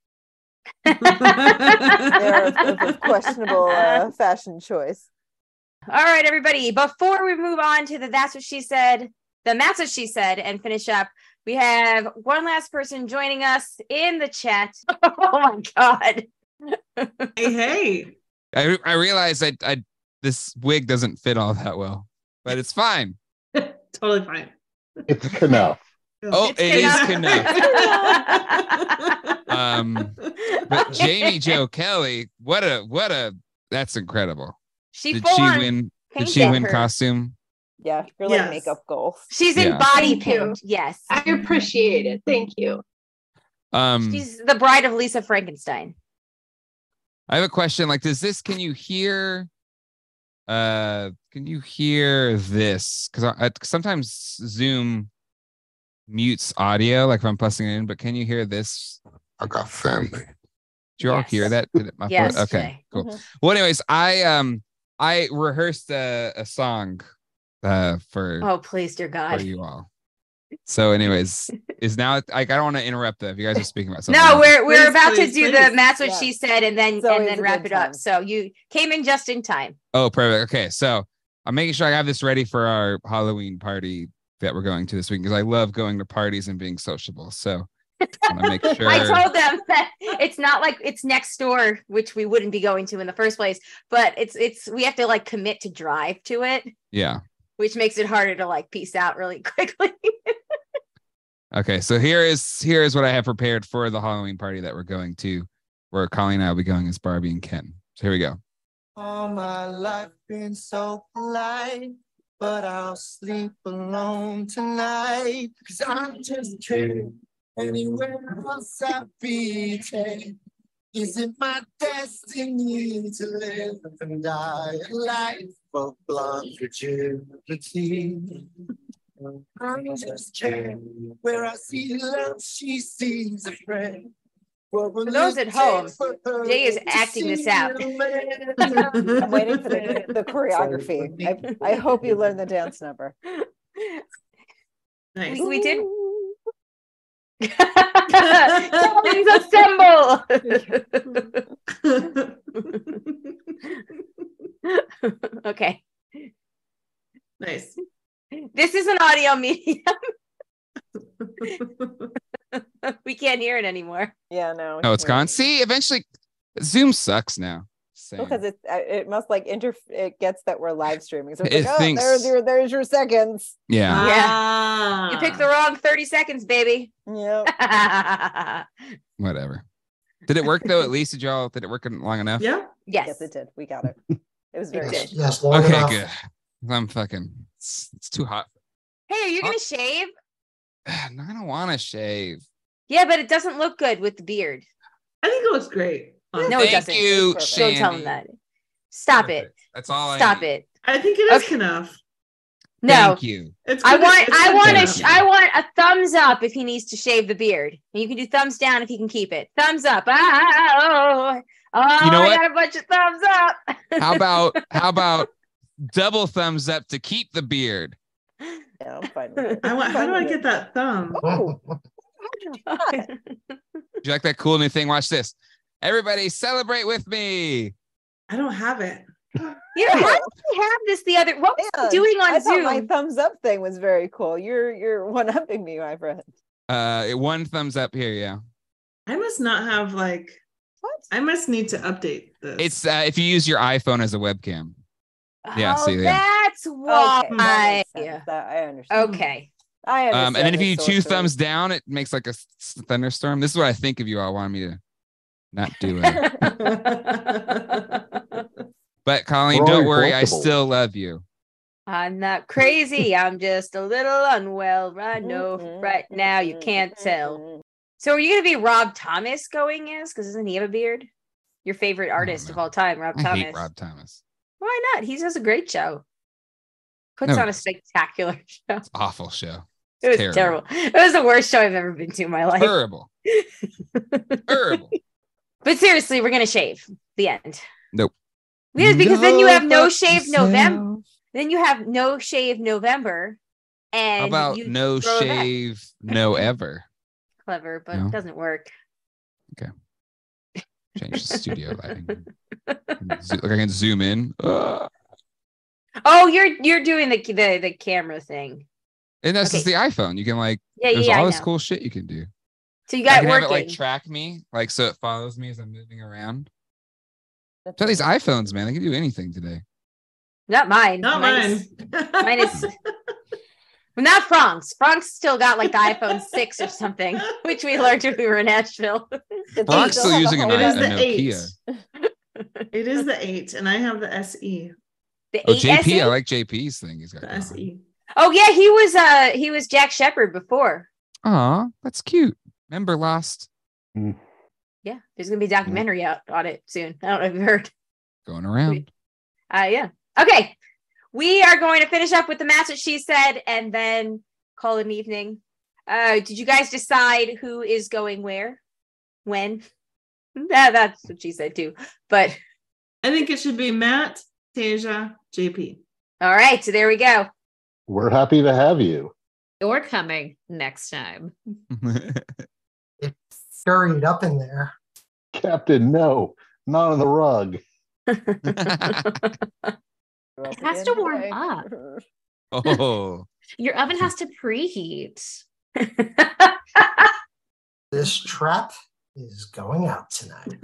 They're a questionable fashion choice. All right, everybody. Before we move on to the That's What She Said, That's What She Said, and finish up. We have one last person joining us in the chat. Oh my God. Hey. I realized I This wig doesn't fit all that well, but it's fine. Totally fine. It's enough. Oh, it is enough. But Jamie Jo Kelly, what a that's incredible. Did she win costume? Yeah, for like makeup goals. She's in body paint. Yes, I appreciate it. Thank you. She's the bride of Lisa Frankenstein. I have a question. Like, can you hear this? Because I sometimes Zoom mutes audio, like if I'm plussing it in. But can you hear this? I got family. Did you all hear that? Yes. Okay. Cool. Mm-hmm. Well, anyways, I rehearsed a song for. Oh, please, dear God. For you all. So, anyways, is now like I don't want to interrupt that if you guys are speaking about something. No, we're about to do the Matt's What She Said and then wrap it up. So you came in just in time. Oh, perfect. Okay, so I'm making sure I have this ready for our Halloween party that we're going to this week because I love going to parties and being sociable. So I want to make sure. I told them that it's not like it's next door, which we wouldn't be going to in the first place, but it's we have to like commit to drive to it. Yeah. Which makes it harder to like peace out really quickly. Okay, so here is what I have prepared for the Halloween party that we're going to, where Colleen and I will be going as Barbie and Ken. So here we go. All my life been so polite, but I'll sleep alone tonight. Cause I'm just kidding. Anywhere else I'll be taken. Is it my destiny to live and die a life of blonde fragility? I'm just kidding. Where I see love, she sees a friend. For those at home, Jay is acting this out. I'm waiting for the choreography. I hope you learn the dance number. Nice. We did. Please assemble. Okay. Nice. This is an audio medium. We can't hear it anymore. Yeah, no. Oh, it's gone. See, eventually, Zoom sucks now. Same. Because it must like it gets that we're live streaming. So it's like, thinks... there's your seconds. Yeah. Ah. Yeah. You picked the wrong 30 seconds, baby. Yep. Whatever. Did it work though? At least did it work long enough? Yeah. Yes, it did. We got it. It was very good. Yes, long enough. Good. I'm fucking. It's too hot. Hey, are you gonna shave? No, I don't want to shave. Yeah, but it doesn't look good with the beard. I think it looks great. No, it doesn't. Thank you, Shandy. Don't tell him that. Stop it. That's all. Stop it. I think it is enough. No, thank you. I want a thumbs up if he needs to shave the beard. And you can do thumbs down if he can keep it. Thumbs up. Oh, you know I got a bunch of thumbs up. How about? Double thumbs up to keep the beard. Yeah, I'm fine with it. How do I get that thumb? Oh. Do you like that cool new thing? Watch this. Everybody celebrate with me. I don't have it. Yeah, how did we have this the other? What was you doing on Zoom? My thumbs up thing was very cool. You're one upping me, my friend. One thumbs up here. Yeah. I must not have like. What? I must need to update this. It's if you use your iPhone as a webcam. Yeah, oh, see, that's why. Okay, I understand. Okay, I understand. And then if you two thumbs down, it makes like a thunderstorm. This is what I think of you all. Wanted me to not do it. But Colleen, don't worry. I still love you. I'm not crazy. I'm just a little unwell. I know right now you can't tell. So are you going to be Rob Thomas going as? Because doesn't he have a beard? Your favorite artist of all time, Rob Thomas. I hate Rob Thomas. Why not? He does a great show. Puts on a spectacular show. It's an awful show. It was terrible. It was the worst show I've ever been to in my life. Terrible. Terrible. But seriously, we're going to shave. The end. Nope. Yes, because then you have no shave November. Then you have no shave November. And how about no shave no ever? Clever, but it doesn't work. Okay. Change the studio lighting. Like I can zoom in. Oh, you're doing the camera thing. And that's just the iPhone. You can like there's all this cool shit you can do. So you got have it like track me, like so it follows me as I'm moving around. So these iPhones, man, they can do anything today. Not mine. Not mine. Mine is not Frank's. Frank's still got like the iPhone 6 or something, which we learned when we were in Nashville. Frank's still using an Nokia. It is the 8, and I have the SE. The JP. I like JP's thing. He's got the SE. Oh yeah, he was Jack Shepherd before. Aw, that's cute. Remember Lost? Mm. Yeah, there's gonna be a documentary out on it soon. I don't know if you've heard. Going around. Yeah. Okay, we are going to finish up with the That's What She Said, and then call it an evening. Did you guys decide who is going where, when? That's what she said too. But I think it should be Matt, Tasia, J.P. All right, so there we go. We're happy to have you. You're coming next time. It's stirring up in there. Captain, no, not on the rug. It has to warm up. Oh. Your oven has to preheat. This trap is going out tonight.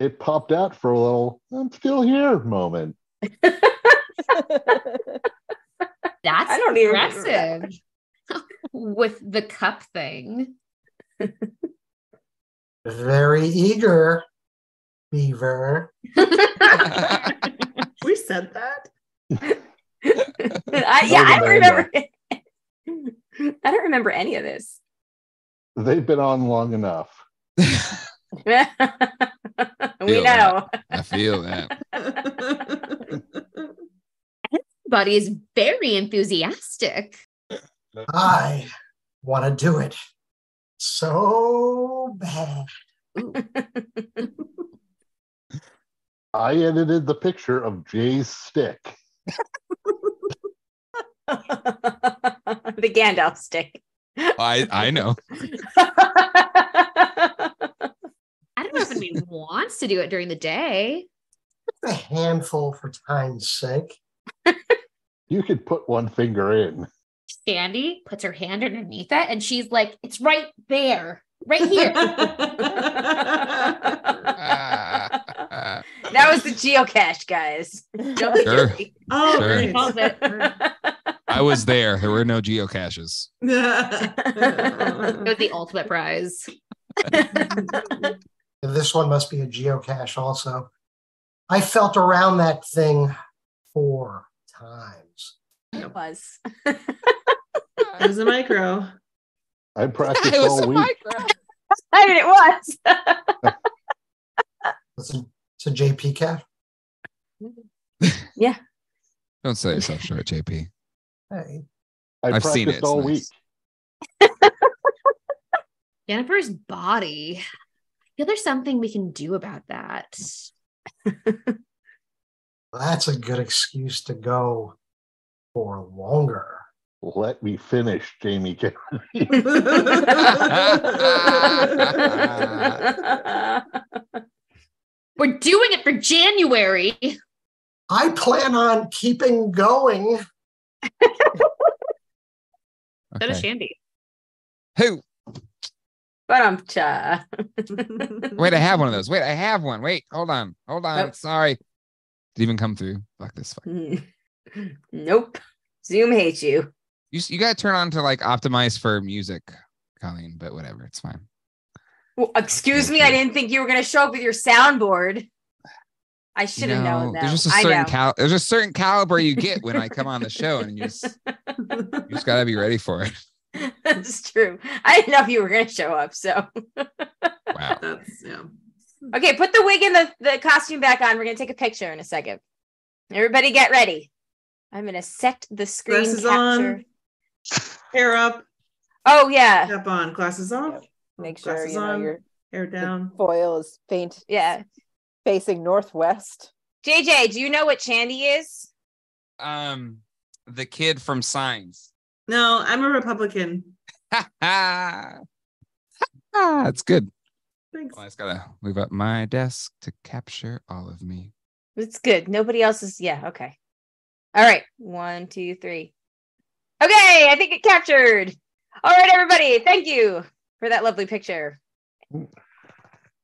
It popped out for a little, I'm still here moment. That's impressive. With the cup thing. Very eager. Beaver. We said that. I don't remember any of this. They've been on long enough. We know. I feel that. Everybody is very enthusiastic. I want to do it so bad. I edited the picture of Jay's stick. The Gandalf stick. I know. I don't know if anyone wants to do it during the day. Just a handful for time's sake. You could put one finger in. Shandy puts her hand underneath it and she's like, it's right there. Right here. That was the geocache, guys. Don't be sure. I was there. There were no geocaches. It was the ultimate prize. This one must be a geocache also. I felt around that thing 4 times. It was. It was a micro. I practiced all week. Micro. I mean, it was. It's a JP cat. Yeah. Don't sell yourself short, JP. Hey. I've seen it all week. Jennifer's body. I feel there's something we can do about that. That's a good excuse to go for longer. Let me finish, Jamie Carey. We're doing it for January. I plan on keeping going. Okay. That is Shandy. Who? Ba-dum-cha. Wait, I have one of those. Wait, I have one. Wait, hold on. Nope. Sorry. Didn't even come through. Fuck this. Nope. Zoom hates you. You got to turn on to like optimize for music, Colleen, but whatever. It's fine. Well, excuse me. I didn't think you were going to show up with your soundboard. I should have known that. There's a certain caliber you get when I come on the show, and you just got to be ready for it. That's true. I didn't know if you were going to show up. So. Wow. Okay. Put the wig and the costume back on. We're going to take a picture in a second. Everybody get ready. I'm going to set the screen capture. Glasses on. Hair up. Oh, yeah. Step on. Glasses off. Make sure glasses your hair down. Foil is faint. Yeah. Facing northwest. JJ, do you know what Shandy is? The kid from Signs. No, I'm a Republican. That's good. Thanks. Well, I just got to move up my desk to capture all of me. It's good. Nobody else is. Yeah. Okay. All right. 1, 2, 3. Okay. I think it captured. All right, everybody. Thank you for that lovely picture.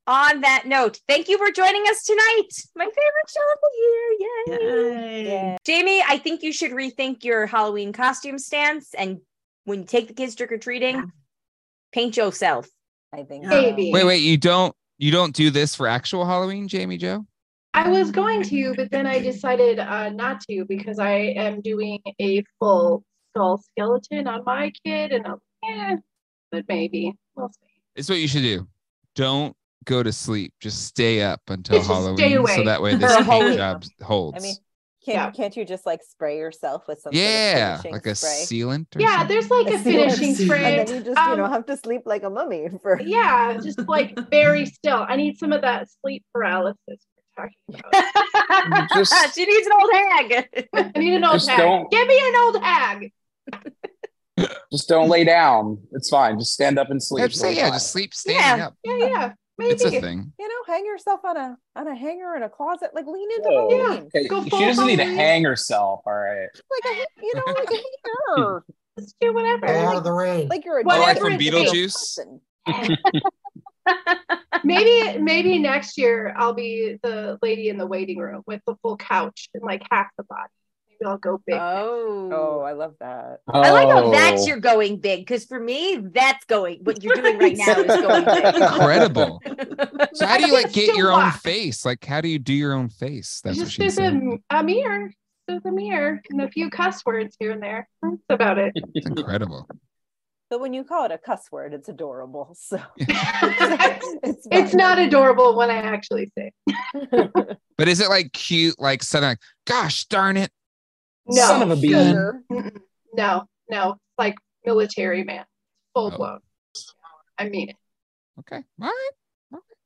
on that note, thank you for joining us tonight. My favorite show of the year. Yay. Yay. Jamie, I think you should rethink your Halloween costume stance. And when you take the kids trick-or-treating, paint yourself. I think. Maybe. Wait, you don't do this for actual Halloween, Jamie Jo? I was going to, but then I decided not to, because I am doing a full skull skeleton on my kid, and I'm but maybe we'll see. It's what you should do. Don't go to sleep. Just stay up until Halloween, so that way this paint job holds. I mean, can't you just like spray yourself with some? Yeah, sort of like a spray? Sealant. Or something? There's like a finishing spray, and then you just have to sleep like a mummy for. Yeah, just like very still. I need some of that sleep paralysis. She needs an old hag. I need an old hag. Give me an old hag. Just don't lay down. It's fine. Just stand up and sleep. Just sleep standing up. Yeah. Maybe. It's a thing. You know, hang yourself on a hanger in a closet. Like lean into Halloween. Okay. She doesn't need to hang herself. All right. Like a hanger. Just do whatever. Stay out of the rain. Like you're a like from Beetlejuice. Maybe next year I'll be the lady in the waiting room with the full couch and like half the body. Maybe I'll go big. Oh, I love that. Oh. I like how that's your going big, because for me, that's going. What you're doing right now is going big. Incredible. So how do you like get your own face? Like how do you do your own face? That's just what there's a mirror and a few cuss words here and there. That's about it. It's incredible. But when you call it a cuss word, it's adorable. So it's not adorable when I actually say it. But is it like cute, like something like, gosh darn it? No. Son of a bean. No. Like military man. Full blown. I mean it. Okay. All right.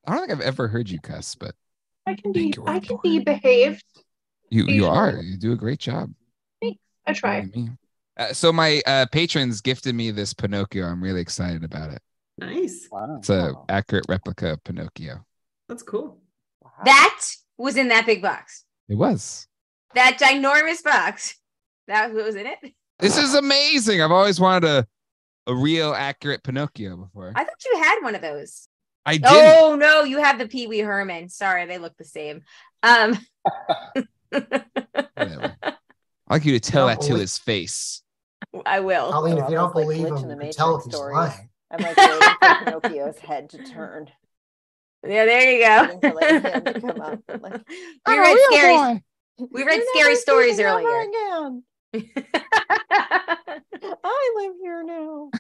I don't think I've ever heard you cuss, but I can be behaved. You are. You do a great job. Thanks. I try. You know what I mean? So my patrons gifted me this Pinocchio. I'm really excited about it. Nice. Wow. It's an accurate replica of Pinocchio. That's cool. Wow. That was in that big box. It was. That ginormous box. That was in it. This is amazing. I've always wanted a real accurate Pinocchio before. I thought you had one of those. I did. Oh, no. You have the Pee Wee Herman. Sorry. They look the same. Whatever. I'd like you to tell that to his face. I will. Colleen, if you don't believe him, you tell if he's lying. I'm like waiting for Pinocchio's head to turn. Yeah, there you go. For, like, come up. Like, we read scary stories earlier. I live here now.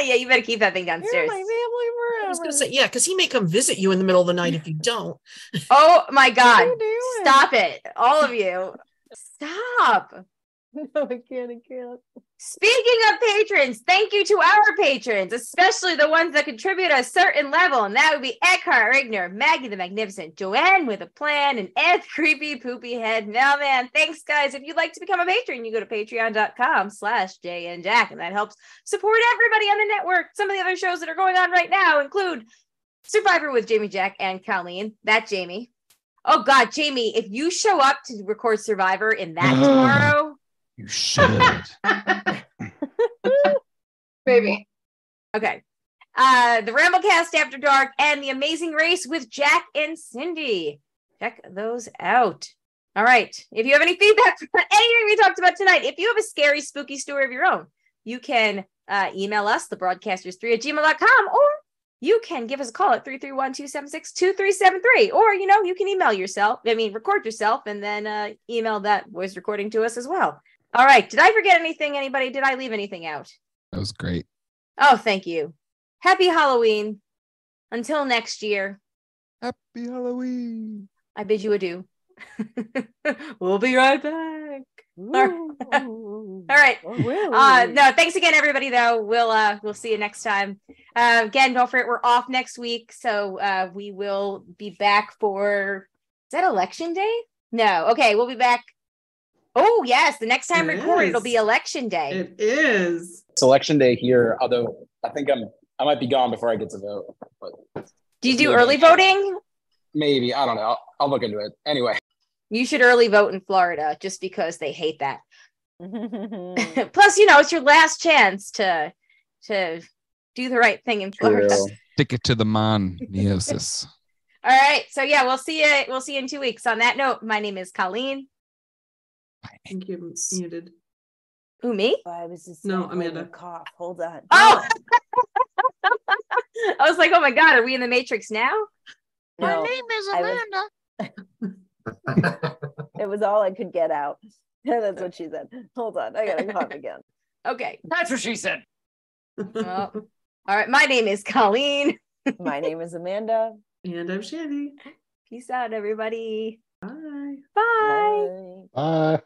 Yeah, you better keep that thing downstairs. You're my family forever. I was gonna say, yeah, because he may come visit you in the middle of the night if you don't. Oh my God! Stop it, all of you! Stop! No, I can't. Speaking of patrons, thank you to our patrons, especially the ones that contribute a certain level, and that would be Eckhart Rigner, Maggie the Magnificent, Joanne with a Plan, and Ed Creepy Poopy Head Mailman. Thanks, guys. If you'd like to become a patron, you go to patreon.com/JayandJack, and that helps support everybody on the network. Some of the other shows that are going on right now include Survivor with Jamie, Jack, and Colleen. That Jamie. Oh, God, Jamie, if you show up to record Survivor in that tomorrow... You should. Baby. Okay. The Ramblecast After Dark and The Amazing Race with Jack and Cindy. Check those out. All right. If you have any feedback on anything we talked about tonight, if you have a scary, spooky story of your own, you can email us, thebroadcasters3@gmail.com, or you can give us a call at 331-276-2373. Or, you can record yourself and then email that voice recording to us as well. All right. Did I forget anything, anybody? Did I leave anything out? That was great. Oh, thank you. Happy Halloween. Until next year. Happy Halloween. I bid you adieu. We'll be right back. All right. No, thanks again, everybody, though. We'll see you next time. Again, don't forget, we're off next week. So we will be back for, is that election day? No. Okay. We'll be back. Oh, yes. The next time recorded, it'll be election day. It is. It's election day here, although I think I might be gone before I get to vote. But do you do early voting? Maybe. I don't know. I'll look into it. Anyway. You should early vote in Florida just because they hate that. Plus, it's your last chance to do the right thing in Florida. True. Stick it to the man. Yes. All right. So yeah, we'll see you. We'll see you in 2 weeks. On that note, my name is Colleen. I think you're muted. Who, me? I was just Amanda. Cough. Hold on. Oh. I was like, oh my God, are we in the Matrix now? No, my name is Amanda. It was all I could get out. That's what she said. Hold on, I gotta cough again. Okay, that's what she said. Well, all right, my name is Colleen. My name is Amanda. And I'm Shandy. Peace out, everybody. Bye. Bye. Bye. Bye.